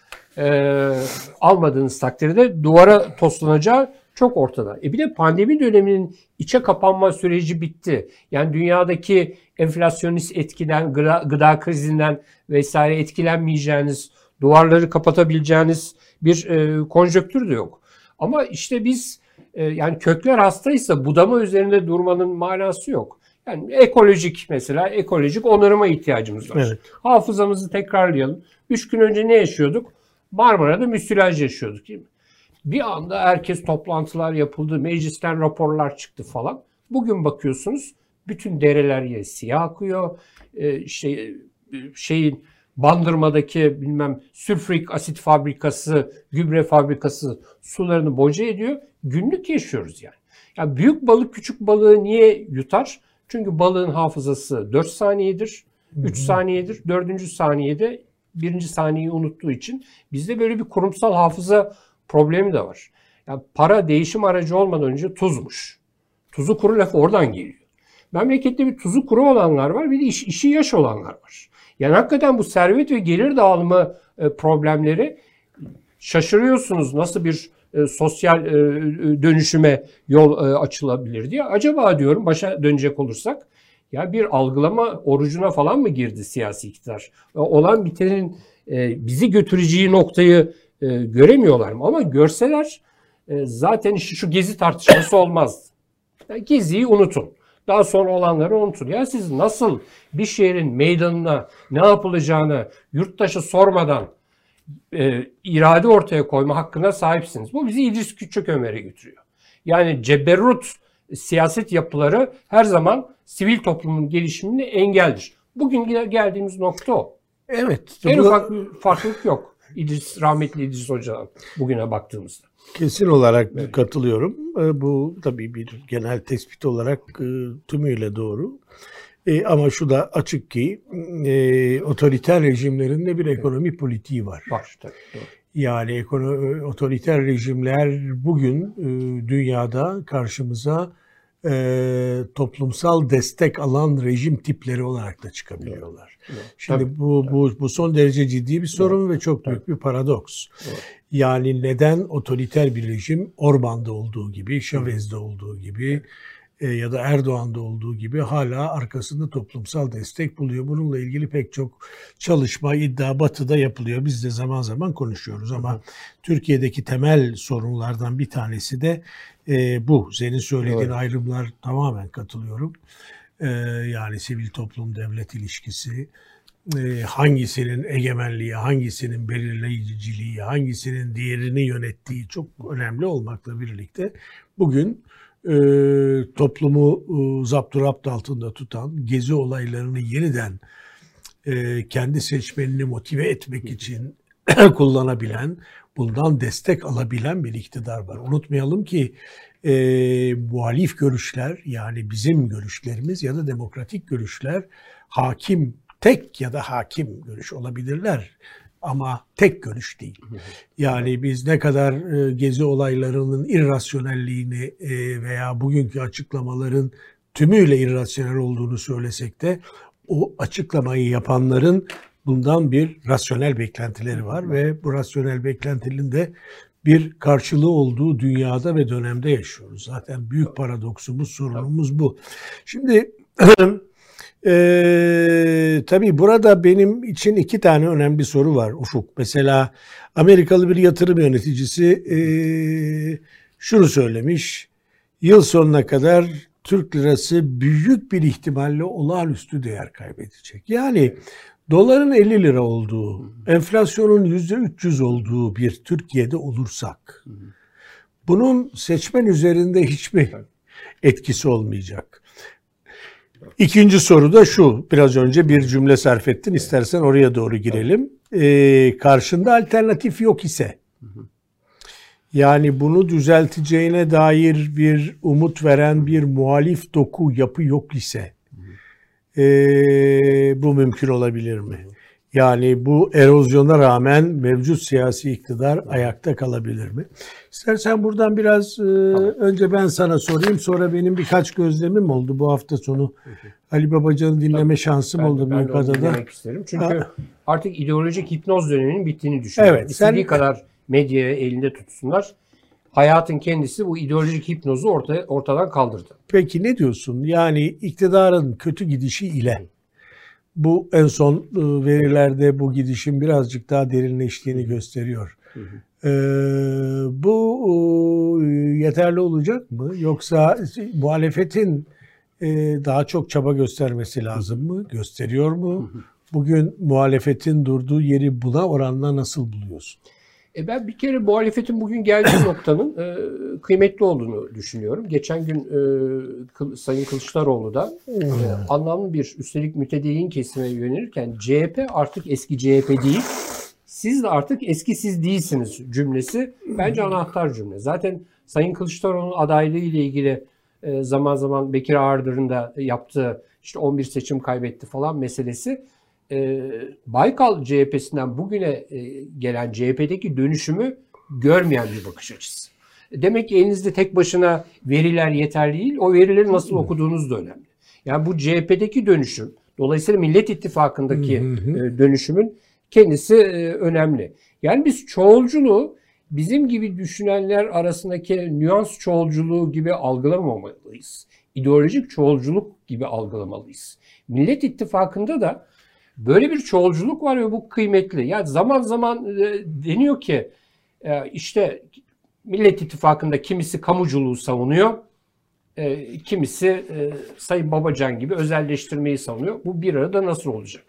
almadığınız takdirde duvara toslanacağı çok ortada. Bir de pandemi döneminin içe kapanma süreci bitti. Yani dünyadaki enflasyonist etkiden, gıda krizinden vesaire etkilenmeyeceğiniz, duvarları kapatabileceğiniz bir konjonktür de yok. Ama işte biz yani kökler hastaysa budama üzerinde durmanın manası yok. Yani ekolojik mesela onarıma ihtiyacımız var. Evet. Hafızamızı tekrarlayalım. 3 gün önce ne yaşıyorduk? Marmara'da müsilaj yaşıyorduk değil mi? Bir anda herkes toplantılar yapıldı, meclisten raporlar çıktı falan. Bugün bakıyorsunuz bütün dereler siyah akıyor. Bandırma'daki bilmem sülfürik asit fabrikası, gübre fabrikası sularını boca ediyor. Günlük yaşıyoruz yani. Yani büyük balık küçük balığı niye yutar? Çünkü balığın hafızası 4 saniyedir, 3 saniyedir, 4. saniyede 1. saniyeyi unuttuğu için bizde böyle bir kurumsal hafıza problemi de var. Yani para değişim aracı olmadan önce tuzmuş. Tuzu kuru lafı oradan geliyor. Memlekette bir tuzu kuru olanlar var, bir de işi yaş olanlar var. Yani hakikaten bu servet ve gelir dağılımı problemleri şaşırıyorsunuz nasıl bir sosyal dönüşüme yol açılabilir diye. Acaba diyorum başa dönecek olursak ya bir algılama orucuna falan mı girdi siyasi iktidar? Olan bitenin bizi götüreceği noktayı göremiyorlar mı? Ama görseler zaten şu gezi tartışması olmazdı. Yani geziyi unutun. Daha sonra olanları unutun. Ya siz nasıl bir şehrin meydanına ne yapılacağını yurttaşı sormadan irade ortaya koyma hakkına sahipsiniz? Bu bizi İdris Küçükömer'e götürüyor. Yani ceberrut siyaset yapıları her zaman sivil toplumun gelişimine engeldir. Bugün geldiğimiz nokta o. Evet. En ufak bir farklılık yok. Rahmetli İdris Hoca'dan bugüne baktığımızda. Kesin olarak evet. Katılıyorum. Bu tabii bir genel tespit olarak tümüyle doğru. Ama şu da açık ki otoriter rejimlerin de bir ekonomi evet. Politiği var. Var tabii. Doğru. Yani otoriter rejimler bugün dünyada karşımıza toplumsal destek alan rejim tipleri olarak da çıkabiliyorlar. Evet. Şimdi tabii, bu son derece ciddi bir sorun evet. Ve çok büyük bir paradoks. Evet. Yani neden otoriter bir rejim Orban'da olduğu gibi, Chavez'de olduğu gibi ya da Erdoğan'da olduğu gibi hala arkasında toplumsal destek buluyor. Bununla ilgili pek çok çalışma, iddia Batı'da yapılıyor. Biz de zaman zaman konuşuyoruz ama evet. Türkiye'deki temel sorunlardan bir tanesi de bu. Senin söylediğin evet. Ayrımlar tamamen katılıyorum. Yani sivil toplum-devlet ilişkisi, hangisinin egemenliği, hangisinin belirleyiciliği, hangisinin diğerini yönettiği çok önemli olmakla birlikte bugün toplumu zapturapt altında tutan, gezi olaylarını yeniden kendi seçmenini motive etmek için kullanabilen, bundan destek alabilen bir iktidar var. Unutmayalım ki muhalif görüşler, yani bizim görüşlerimiz ya da demokratik görüşler hakim, tek ya da hakim görüş olabilirler. Ama tek görüş değil. Yani biz ne kadar gezi olaylarının irrasyonelliğini veya bugünkü açıklamaların tümüyle irrasyonel olduğunu söylesek de o açıklamayı yapanların bundan bir rasyonel beklentileri var ve bu rasyonel beklentinin de bir karşılığı olduğu dünyada ve dönemde yaşıyoruz. Zaten büyük paradoksumuz, sorunumuz bu. Şimdi tabii burada benim için iki tane önemli soru var Ufuk. Mesela Amerikalı bir yatırım yöneticisi şunu söylemiş. Yıl sonuna kadar Türk lirası büyük bir ihtimalle olağanüstü değer kaybedecek. Yani doların 50 lira olduğu, enflasyonun %300 olduğu bir Türkiye'de olursak Bunun seçmen üzerinde hiçbir etkisi olmayacak. İkinci soru da şu, biraz önce bir cümle sarf ettin, istersen oraya doğru girelim. Karşında alternatif yok ise, yani bunu düzelteceğine dair bir umut veren bir muhalif doku, yapı yok ise, bu mümkün olabilir mi? Yani bu erozyona rağmen mevcut siyasi iktidar ayakta kalabilir mi? İstersen buradan biraz önce ben sana sorayım. Sonra benim birkaç gözlemim oldu bu hafta sonu. Ali Babacan'ı dinleme şansım oldu bu kadada. Çünkü artık ideolojik hipnoz döneminin bittiğini düşünüyorum. Evet, İstediği kadar medyayı elinde tutsunlar. Hayatın kendisi bu ideolojik hipnozu ortadan kaldırdı. Peki ne diyorsun? Yani iktidarın kötü gidişi ile bu en son verilerde bu gidişin birazcık daha derinleştiğini gösteriyor. Bu yeterli olacak mı? Yoksa muhalefetin daha çok çaba göstermesi lazım mı? Gösteriyor mu? Bugün muhalefetin durduğu yeri buna oranla nasıl buluyorsun? Ben bir kere muhalefetin bugün geldiği noktanın kıymetli olduğunu düşünüyorum. Geçen gün Sayın Kılıçdaroğlu da anlamlı bir, üstelik mütedeyyin kesime yönelirken CHP artık eski CHP değil, siz de artık eski siz değilsiniz cümlesi bence anahtar cümle. Zaten Sayın Kılıçdaroğlu'nun adaylığı ile ilgili zaman zaman Bekir Ağırdır'ın da yaptığı işte 11 seçim kaybetti falan meselesi, Baykal CHP'sinden bugüne gelen CHP'deki dönüşümü görmeyen bir bakış açısı. Demek ki elinizde tek başına veriler yeterli değil, o verileri nasıl okuduğunuz da önemli. Yani bu CHP'deki dönüşüm, dolayısıyla Millet İttifakı'ndaki dönüşümün kendisi önemli. Yani biz çoğulculuğu bizim gibi düşünenler arasındaki nüans çoğulculuğu gibi algılamamalıyız. İdeolojik çoğulculuk gibi algılamalıyız. Millet İttifakı'nda da böyle bir çoğulculuk var ve bu kıymetli. Yani zaman zaman deniyor ki işte Millet İttifakı'nda kimisi kamuculuğu savunuyor, kimisi Sayın Babacan gibi özelleştirmeyi savunuyor. Bu bir arada nasıl olacak?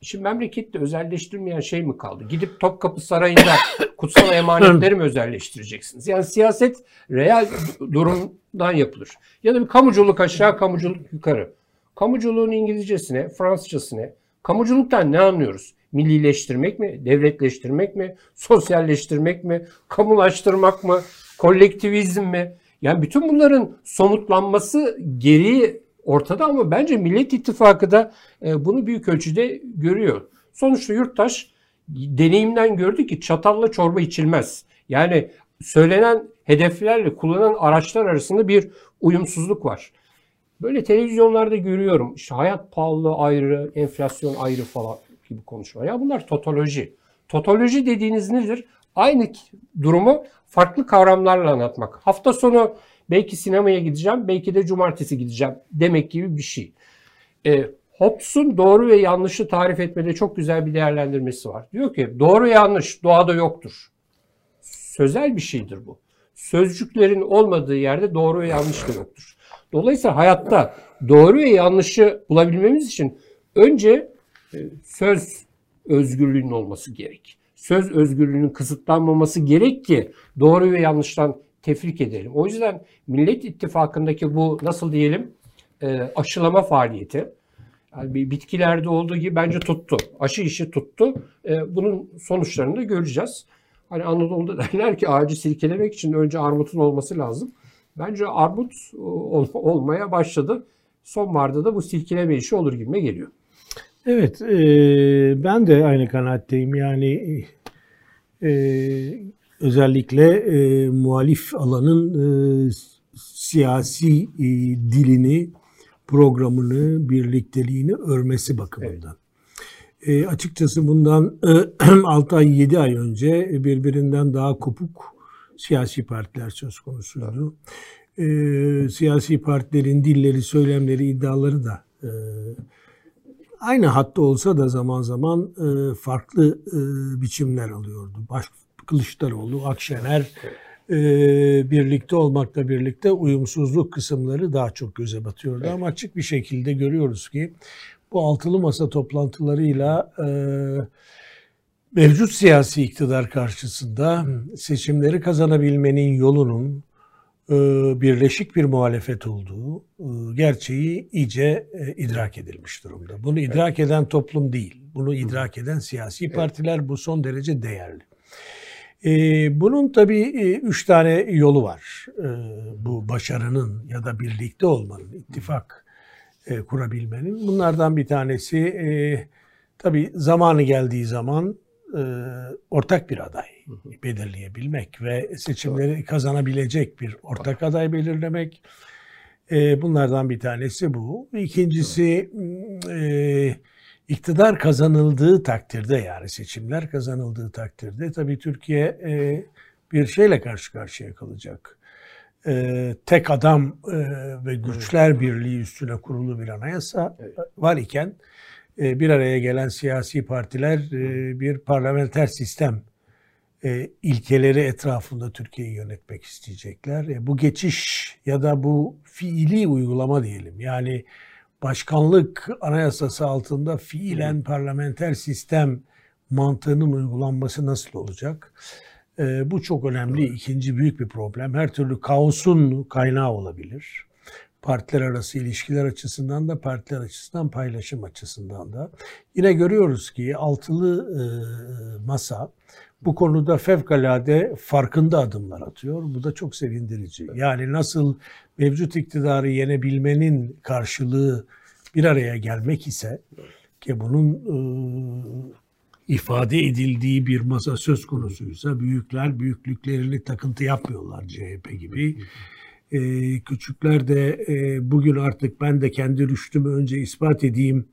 Şimdi memlekette özelleştirmeyen şey mi kaldı? Gidip Topkapı Sarayı'nda kutsal emanetleri mi özelleştireceksiniz? Yani siyaset real durumdan yapılır. Ya da bir kamuculuk aşağı, kamuculuk yukarı. Kamuculuğun İngilizcesine, Fransızcasına, kamuculuktan ne anlıyoruz? Millileştirmek mi? Devletleştirmek mi? Sosyalleştirmek mi? Kamulaştırmak mı? Kolektivizm mi? Yani bütün bunların somutlanması geri ortada ama bence Millet İttifakı da bunu büyük ölçüde görüyor. Sonuçta yurttaş deneyimden gördü ki çatalla çorba içilmez. Yani söylenen hedeflerle kullanılan araçlar arasında bir uyumsuzluk var. Böyle televizyonlarda görüyorum işte hayat pahalı ayrı, enflasyon ayrı falan gibi konuşma. Ya bunlar totoloji. Totoloji dediğiniz nedir? Aynı durumu farklı kavramlarla anlatmak. Hafta sonu belki sinemaya gideceğim, belki de cumartesi gideceğim demek gibi bir şey. Hobbes'un doğru ve yanlışı tarif etmede çok güzel bir değerlendirmesi var. Diyor ki doğru yanlış doğada yoktur. Sözel bir şeydir bu. Sözcüklerin olmadığı yerde doğru ve yanlış da yoktur. Dolayısıyla hayatta doğru ve yanlışı bulabilmemiz için önce söz özgürlüğünün olması gerek. Söz özgürlüğünün kısıtlanmaması gerek ki doğru ve yanlıştan tefrik edelim. O yüzden Millet İttifakı'ndaki bu nasıl diyelim aşılama faaliyeti yani bitkilerde olduğu gibi bence tuttu. Aşı işi tuttu. Bunun sonuçlarını da göreceğiz. Hani Anadolu'da derler ki ağacı silkelemek için önce armutun olması lazım. Bence armut olmaya başladı. Sonbaharda da bu silkeleme işi olur gibime geliyor. Evet, ben de aynı kanaatteyim. Yani özellikle muhalif alanın siyasi dilini, programını, birlikteliğini örmesi bakımından. Evet. Açıkçası bundan 6 ay, 7 ay önce birbirinden daha kopuk siyasi partiler söz konusuydu. Siyasi partilerin dilleri, söylemleri, iddiaları da aynı hatta olsa da zaman zaman farklı biçimler alıyordu. Kılıçdaroğlu, Akşener birlikte olmakla birlikte uyumsuzluk kısımları daha çok göze batıyordu. Evet. Ama açık bir şekilde görüyoruz ki bu altılı masa toplantılarıyla mevcut siyasi iktidar karşısında seçimleri kazanabilmenin yolunun birleşik bir muhalefet olduğu gerçeği iyice idrak edilmiş durumda. Bunu idrak eden toplum değil, bunu idrak eden siyasi partiler, bu son derece değerli. Bunun tabii 3 tane yolu var. Bu başarının ya da birlikte olmanın, ittifak kurabilmenin. Bunlardan bir tanesi tabii zamanı geldiği zaman ortak bir aday belirleyebilmek ve seçimleri kazanabilecek bir ortak aday belirlemek. Bunlardan bir tanesi bu. İkincisi iktidar kazanıldığı takdirde, yani seçimler kazanıldığı takdirde tabii Türkiye bir şeyle karşı karşıya kalacak. Tek adam ve güçler birliği üstüne kurulu bir anayasa var iken bir araya gelen siyasi partiler bir parlamenter sistem ilkeleri etrafında Türkiye'yi yönetmek isteyecekler. Bu geçiş ya da bu fiili uygulama diyelim, yani başkanlık anayasası altında fiilen parlamenter sistem mantığının uygulanması nasıl olacak? Bu çok önemli, ikinci büyük bir problem. Her türlü kaosun kaynağı olabilir. Partiler arası ilişkiler açısından da, partiler açısından, paylaşım açısından da. Yine görüyoruz ki altılı masa bu konuda fevkalade farkında adımlar atıyor. Bu da çok sevindirici. Yani nasıl mevcut iktidarı yenebilmenin karşılığı bir araya gelmek ise, ki bunun ifade edildiği bir masa söz konusuysa, büyükler büyüklüklerini takıntı yapmıyorlar CHP gibi. Küçükler de bugün artık ben de kendi rüştümü önce ispat edeyim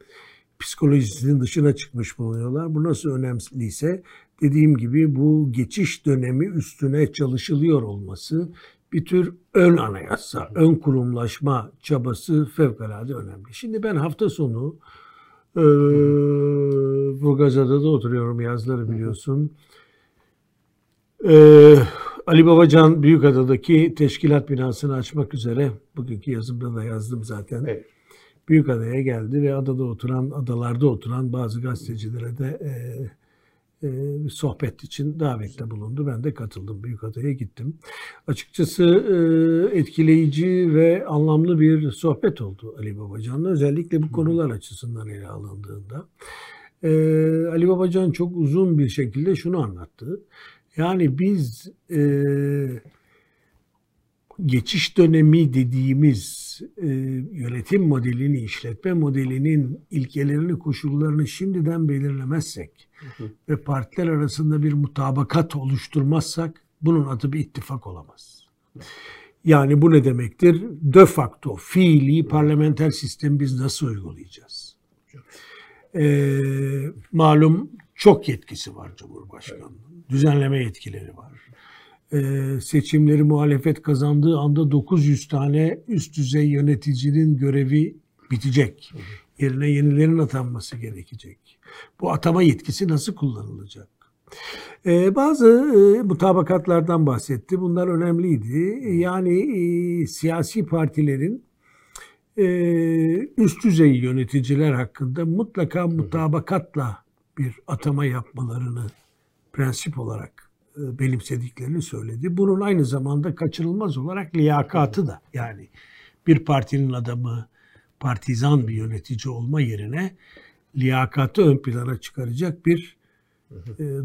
psikolojisinin dışına çıkmış bulunuyorlar. Bu nasıl önemliyse, dediğim gibi bu geçiş dönemi üstüne çalışılıyor olması, bir tür ön anayasa, ön kurumlaşma çabası fevkalade önemli. Şimdi ben hafta sonu Burgazada'da oturuyorum yazları, biliyorsun. Ali Babacan Büyükada'daki teşkilat binasını açmak üzere, bugünkü yazımda da yazdım zaten. Evet. Büyükada'ya geldi ve adalarda oturan bazı gazetecilere de sohbet için davette bulundu. Ben de katıldım. Büyükada'ya gittim. Açıkçası etkileyici ve anlamlı bir sohbet oldu Ali Babacan'la. Özellikle bu konular açısından ele alındığında. Ali Babacan çok uzun bir şekilde şunu anlattı. Yani biz geçiş dönemi dediğimiz yönetim modelini, işletme modelinin ilkelerini, koşullarını şimdiden belirlemezsek ve partiler arasında bir mutabakat oluşturmazsak bunun adı bir ittifak olamaz. Yani bu ne demektir? De facto, fiili parlamenter sistemi biz nasıl uygulayacağız? Malum çok yetkisi var Cumhurbaşkanı'nın. Evet. Düzenleme yetkileri var. Seçimleri muhalefet kazandığı anda 900 tane üst düzey yöneticinin görevi bitecek. Yerine yenilerin atanması gerekecek. Bu atama yetkisi nasıl kullanılacak? Bazı mutabakatlardan bahsetti. Bunlar önemliydi. Yani siyasi partilerin üst düzey yöneticiler hakkında mutlaka mutabakatla bir atama yapmalarını prensip olarak benimsediklerini söyledi. Bunun aynı zamanda kaçınılmaz olarak liyakatı da, yani bir partinin adamı partizan bir yönetici olma yerine liyakatı ön plana çıkaracak bir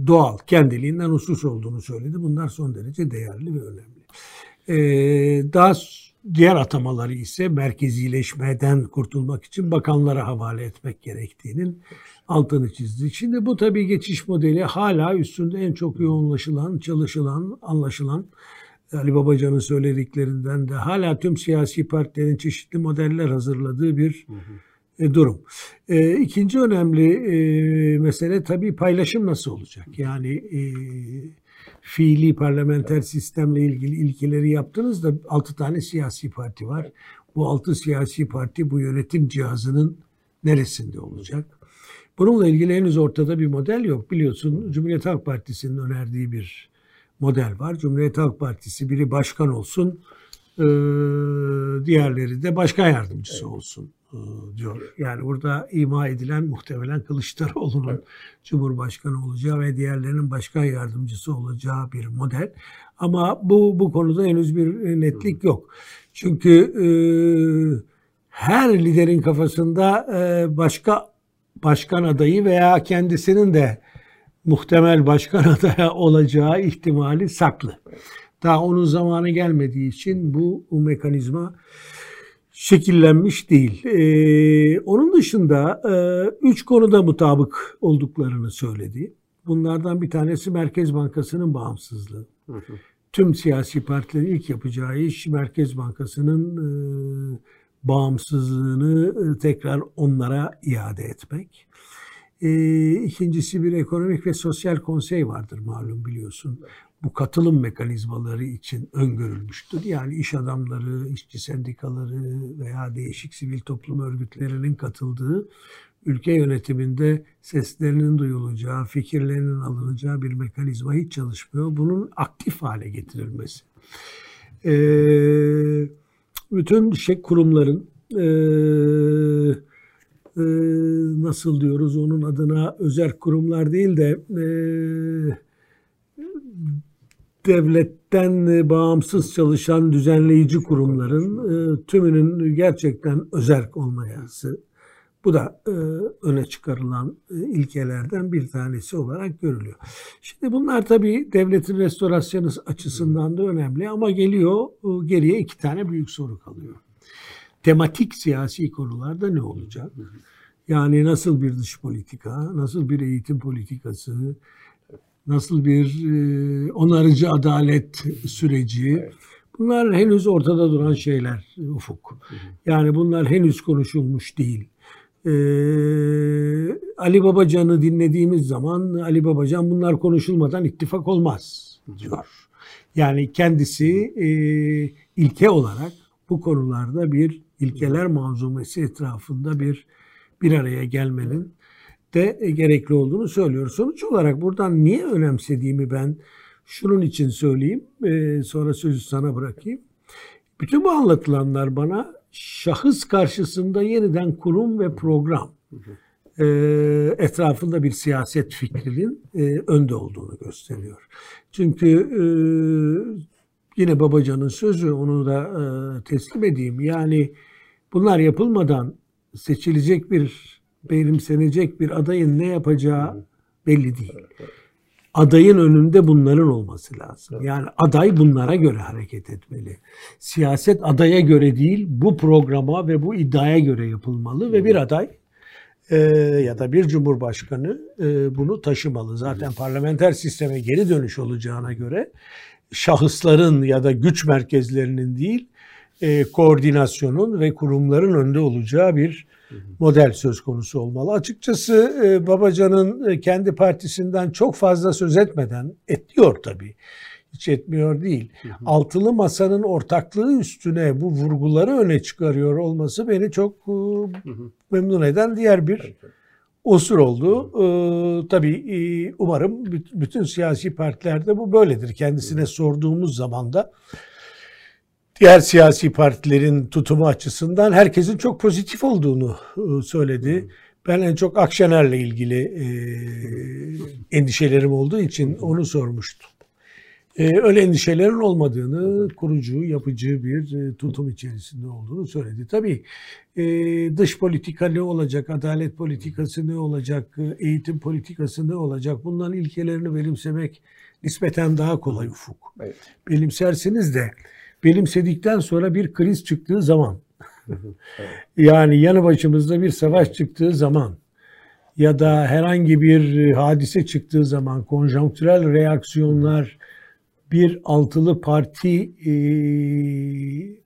doğal, kendiliğinden husus olduğunu söyledi. Bunlar son derece değerli ve önemli. Daha diğer atamaları ise merkezileşmeden kurtulmak için bakanlara havale etmek gerektiğinin altını çizdi. Şimdi bu tabii geçiş modeli hala üstünde en çok yoğunlaşılan, çalışılan, anlaşılan, Ali Babacan'ın söylediklerinden de hala tüm siyasi partilerin çeşitli modeller hazırladığı bir durum. İkinci önemli mesele tabii paylaşım nasıl olacak? Yani fiili parlamenter sistemle ilgili ilkeleri yaptınız da 6 tane siyasi parti var. Bu 6 siyasi parti bu yönetim cihazının neresinde olacak? Bununla ilgili henüz ortada bir model yok. Biliyorsun, Cumhuriyet Halk Partisi'nin önerdiği bir model var. Cumhuriyet Halk Partisi biri başkan olsun, diğerleri de başkan yardımcısı olsun diyor. Yani burada ima edilen muhtemelen Kılıçdaroğlu'nun Cumhurbaşkanı olacağı ve diğerlerinin başkan yardımcısı olacağı bir model. Ama bu konuda henüz bir netlik yok. Çünkü her liderin kafasında başka başkan adayı veya kendisinin de muhtemel başkan adayı olacağı ihtimali saklı. Daha onun zamanı gelmediği için bu mekanizma şekillenmiş değil. Onun dışında üç konuda mutabık olduklarını söyledi. Bunlardan bir tanesi Merkez Bankası'nın bağımsızlığı. Tüm siyasi partilerin ilk yapacağı iş Merkez Bankası'nın bağımsızlığını tekrar onlara iade etmek. İkincisi bir ekonomik ve sosyal konsey vardır malum biliyorsun. Bu katılım mekanizmaları için öngörülmüştür. Yani iş adamları, işçi sendikaları veya değişik sivil toplum örgütlerinin katıldığı ülke yönetiminde seslerinin duyulacağı, fikirlerinin alınacağı bir mekanizma hiç çalışmıyor. Bunun aktif hale getirilmesi. Bütün kurumların nasıl diyoruz onun adına özerk kurumlar değil de devletten bağımsız çalışan düzenleyici kurumların tümünün gerçekten özerk olmayası. Bu da öne çıkarılan ilkelerden bir tanesi olarak görülüyor. Şimdi bunlar tabii devletin restorasyonu açısından da önemli ama geliyor geriye iki tane büyük soru kalıyor. Tematik siyasi konularda ne olacak? Yani nasıl bir dış politika, nasıl bir eğitim politikası, nasıl bir onarıcı adalet süreci. Bunlar henüz ortada duran şeyler Ufuk. Yani bunlar henüz konuşulmuş değil. Ali Babacan'ı dinlediğimiz zaman Ali Babacan bunlar konuşulmadan ittifak olmaz diyor. Yani kendisi ilke olarak bu konularda bir ilkeler manzumesi etrafında bir araya gelmenin de gerekli olduğunu söylüyor. Sonuç olarak buradan niye önemsediğimi ben şunun için söyleyeyim. Sonra sözü sana bırakayım. Bütün bu anlatılanlar bana şahıs karşısında yeniden kurum ve program etrafında bir siyaset fikrinin önde olduğunu gösteriyor. Çünkü yine Babacan'ın sözü onu da teslim edeyim. Yani bunlar yapılmadan seçilecek benimsenecek bir adayın ne yapacağı belli değil. Adayın önünde bunların olması lazım. Yani aday bunlara göre hareket etmeli. Siyaset adaya göre değil, bu programa ve bu iddiaya göre yapılmalı ve bir aday ya da bir cumhurbaşkanı bunu taşımalı. Zaten parlamenter sisteme geri dönüş olacağına göre şahısların ya da güç merkezlerinin değil, koordinasyonun ve kurumların önde olacağı bir model söz konusu olmalı. Açıkçası Babacan'ın kendi partisinden çok fazla söz etmeden ediyor tabii. Hiç etmiyor değil. Altılı Masa'nın ortaklığı üstüne bu vurguları öne çıkarıyor olması beni çok memnun eden diğer bir unsur oldu. Tabii umarım bütün siyasi partilerde bu böyledir. Kendisine sorduğumuz zaman da diğer siyasi partilerin tutumu açısından herkesin çok pozitif olduğunu söyledi. Ben en çok Akşener'le ilgili endişelerim olduğu için onu sormuştum. Öyle endişelerin olmadığını, kurucu, yapıcı bir tutum içerisinde olduğunu söyledi. Tabii dış politika ne olacak, adalet politikası ne olacak, eğitim politikası ne olacak? Bunların ilkelerini benimsemek nispeten daha kolay Ufuk. Evet. Benimsersiniz de benimsedikten sonra bir kriz çıktığı zaman, yani yanı başımızda bir savaş çıktığı zaman ya da herhangi bir hadise çıktığı zaman konjonktürel reaksiyonlar bir altılı parti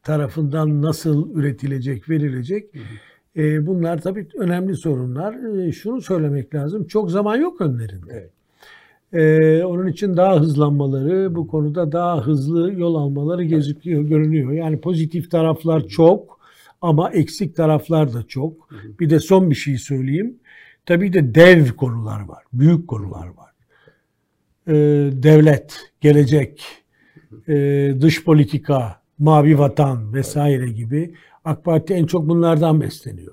tarafından nasıl üretilecek, verilecek? Bunlar tabii önemli sorunlar. Şunu söylemek lazım, çok zaman yok önlerinde. Evet. Onun için daha hızlanmaları, bu konuda daha hızlı yol almaları görünüyor. Yani pozitif taraflar çok ama eksik taraflar da çok. Bir de son bir şey söyleyeyim. Tabii de dev konular var, büyük konular var. Devlet, gelecek, dış politika, Mavi Vatan vesaire gibi. AK Parti en çok bunlardan besleniyor.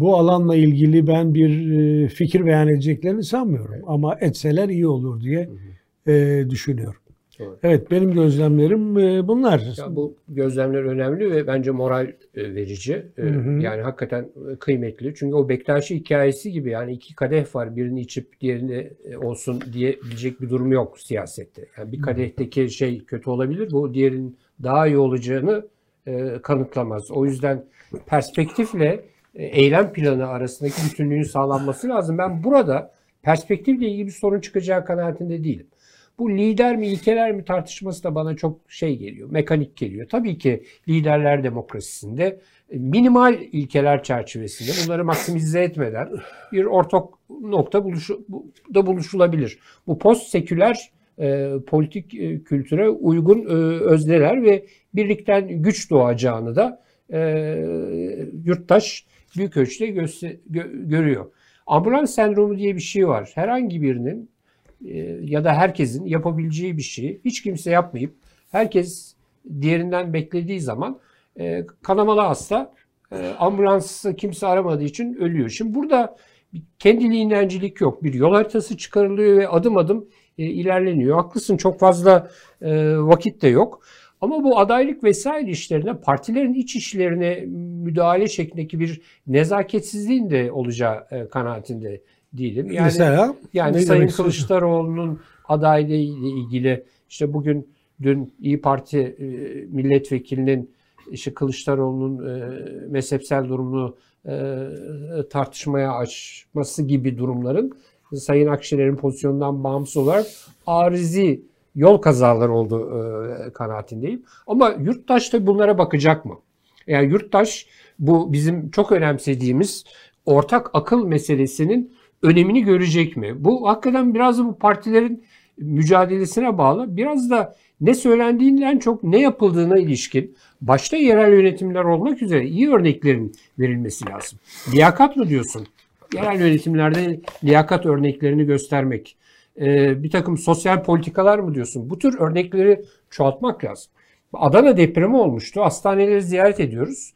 Bu alanla ilgili ben bir fikir beyan edeceklerini sanmıyorum. Evet. Ama etseler iyi olur diye düşünüyorum. Evet. Evet, benim gözlemlerim bunlar. Ya bu gözlemler önemli ve bence moral verici. Yani hakikaten kıymetli. Çünkü o Bektaşi hikayesi gibi, yani iki kadeh var, birini içip diğerini olsun diyebilecek bir durum yok siyasette. Yani bir kadehteki şey kötü olabilir, bu diğerinin daha iyi olacağını kanıtlamaz. O yüzden perspektifle eylem planı arasındaki bütünlüğün sağlanması lazım. Ben burada perspektifle ilgili bir sorun çıkacağı kanaatinde değilim. Bu lider mi, ilkeler mi tartışması da bana çok şey geliyor, mekanik geliyor. Tabii ki liderler demokrasisinde minimal ilkeler çerçevesinde bunları maksimize etmeden bir ortak nokta buluşulabilir. Bu post-seküler politik kültüre uygun özneler ve birlikten güç doğacağını da yurttaş büyük ölçüde görüyor. Ambulans sendromu diye bir şey var. Herhangi birinin ya da herkesin yapabileceği bir şeyi hiç kimse yapmayıp herkes diğerinden beklediği zaman kanamalı hasta ambulansı kimse aramadığı için ölüyor. Şimdi burada kendiliğinden yok. Bir yol haritası çıkarılıyor ve adım adım ilerleniyor. Haklısın, çok fazla vakit de yok. Ama bu adaylık vesaire işlerine, partilerin iç işlerine müdahale şeklindeki bir nezaketsizliğin de olacağı kanaatinde değilim. Yani, mesela, yani Sayın Kılıçdaroğlu'nun adaylığı ile ilgili işte bugün, dün İYİ Parti milletvekilinin işte Kılıçdaroğlu'nun mezhepsel durumunu tartışmaya açması gibi durumların Sayın Akşener'in pozisyonundan bağımsız olarak arzi yol kazaları olduğu kanaatindeyim. Ama yurttaş da bunlara bakacak mı? Yani yurttaş bu bizim çok önemsediğimiz ortak akıl meselesinin önemini görecek mi? Bu hakikaten biraz da bu partilerin mücadelesine bağlı. Biraz da ne söylendiğinden çok ne yapıldığına ilişkin, başta yerel yönetimler olmak üzere iyi örneklerin verilmesi lazım. Liyakat mı diyorsun? Yerel yönetimlerde liyakat örneklerini göstermek, bir takım sosyal politikalar mı diyorsun? Bu tür örnekleri çoğaltmak lazım. Adana depremi olmuştu. Hastaneleri ziyaret ediyoruz.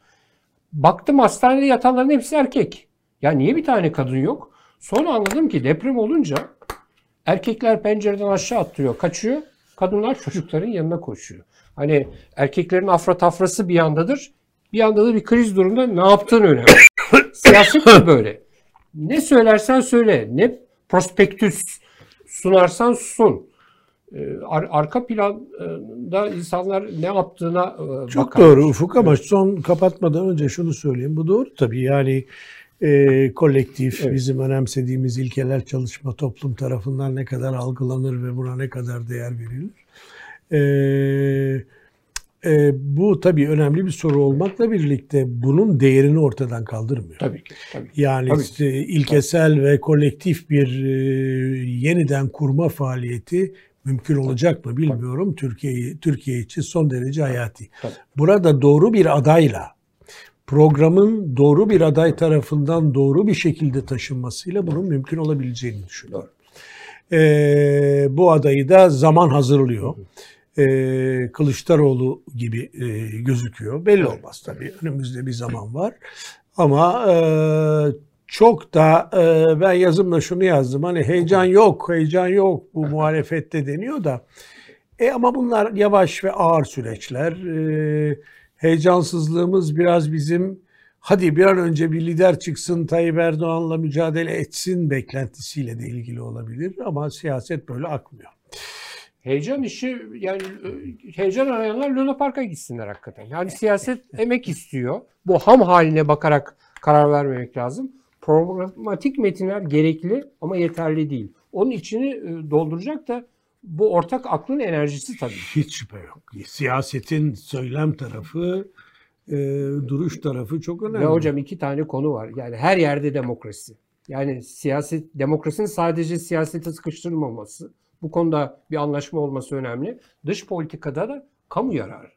Baktım hastanede yatanların hepsi erkek. Ya niye bir tane kadın yok? Sonra anladım ki deprem olunca erkekler pencereden aşağı atlıyor, kaçıyor. Kadınlar çocukların yanına koşuyor. Hani erkeklerin afra tafrası bir yandadır. Bir yanda da bir kriz durumda ne yaptığın önemli. Siyaset de böyle. Ne söylersen söyle, ne prospektüs sunarsan sun. Arka planda insanlar ne yaptığına bakar. Çok doğru Ufuk, ama son kapatmadan önce şunu söyleyeyim. Bu doğru tabii, yani kolektif, evet, bizim önemsediğimiz ilkeler çalışma toplum tarafından ne kadar algılanır ve buna ne kadar değer verilir. Bu tabii önemli bir soru olmakla birlikte bunun değerini ortadan kaldırmıyor. Tabii ki. Tabii. Yani tabii ki. İlkesel tabii ve kolektif bir yeniden kurma faaliyeti mümkün olacak mı bilmiyorum. Türkiye için son derece hayati. Tabii. Burada doğru bir adayla, programın doğru bir aday tarafından doğru bir şekilde taşınmasıyla bunun mümkün olabileceğini düşünüyorum. Bu adayı da zaman hazırlıyor. Kılıçdaroğlu gibi gözüküyor. Belli olmaz tabii. Önümüzde bir zaman var. Ama çok da ben yazımda şunu yazdım. Hani heyecan yok, heyecan yok bu muhalefette deniyor da. Ama bunlar yavaş ve ağır süreçler. Heyecansızlığımız biraz bizim hadi bir an önce bir lider çıksın, Tayyip Erdoğan'la mücadele etsin beklentisiyle de ilgili olabilir. Ama siyaset böyle akmıyor. Heyecan işi, yani heyecan arayanlar Luna Park'a gitsinler hakikaten. Yani siyaset emek istiyor. Bu ham haline bakarak karar vermemek lazım. Programatik metinler gerekli ama yeterli değil. Onun içini dolduracak da bu ortak aklın enerjisi tabii. Hiç şüphe yok. Siyasetin söylem tarafı, duruş tarafı çok önemli. Ve hocam iki tane konu var. Yani her yerde demokrasi. Yani siyaset, demokrasinin sadece siyasete sıkıştırılmaması. Bu konuda bir anlaşma olması önemli. Dış politikada da kamu yararı.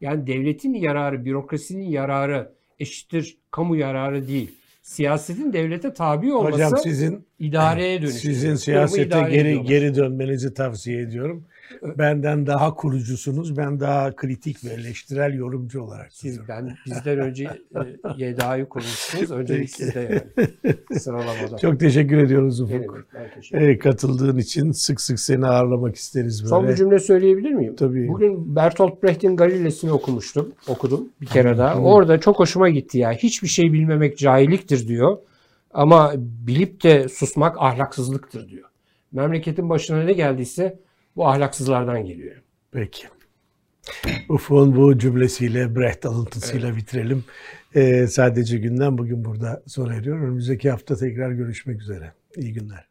Yani devletin yararı, bürokrasinin yararı eşittir kamu yararı değil. Siyasetin devlete tabi olması, hocam, sizin idareye dönüşüyor. Sizin siyasete geri dönmenizi tavsiye ediyorum. Benden daha kurucusunuz, ben daha kritik ve eleştirel yorumcu olarak. Siz bizden önce YDA'yı kurmuşsunuz, öncelik sizde yani sıralamada. Çok teşekkür ediyoruz Ufuk. Katıldığın için sık sık seni ağırlamak isteriz. Böyle. Son bir cümle söyleyebilir miyim? Tabii. Bugün Bertolt Brecht'in Galile'sini okudum bir kere daha. Orada çok hoşuma gitti ya. Hiçbir şey bilmemek cahilliktir diyor. Ama bilip de susmak ahlaksızlıktır diyor. Memleketin başına ne geldiyse bu ahlaksızlardan geliyor. Peki. Ufuk'un bu cümlesiyle, Brecht alıntısıyla bitirelim. Sadece günden bugün burada sona eriyor. Önümüzdeki hafta tekrar görüşmek üzere. İyi günler.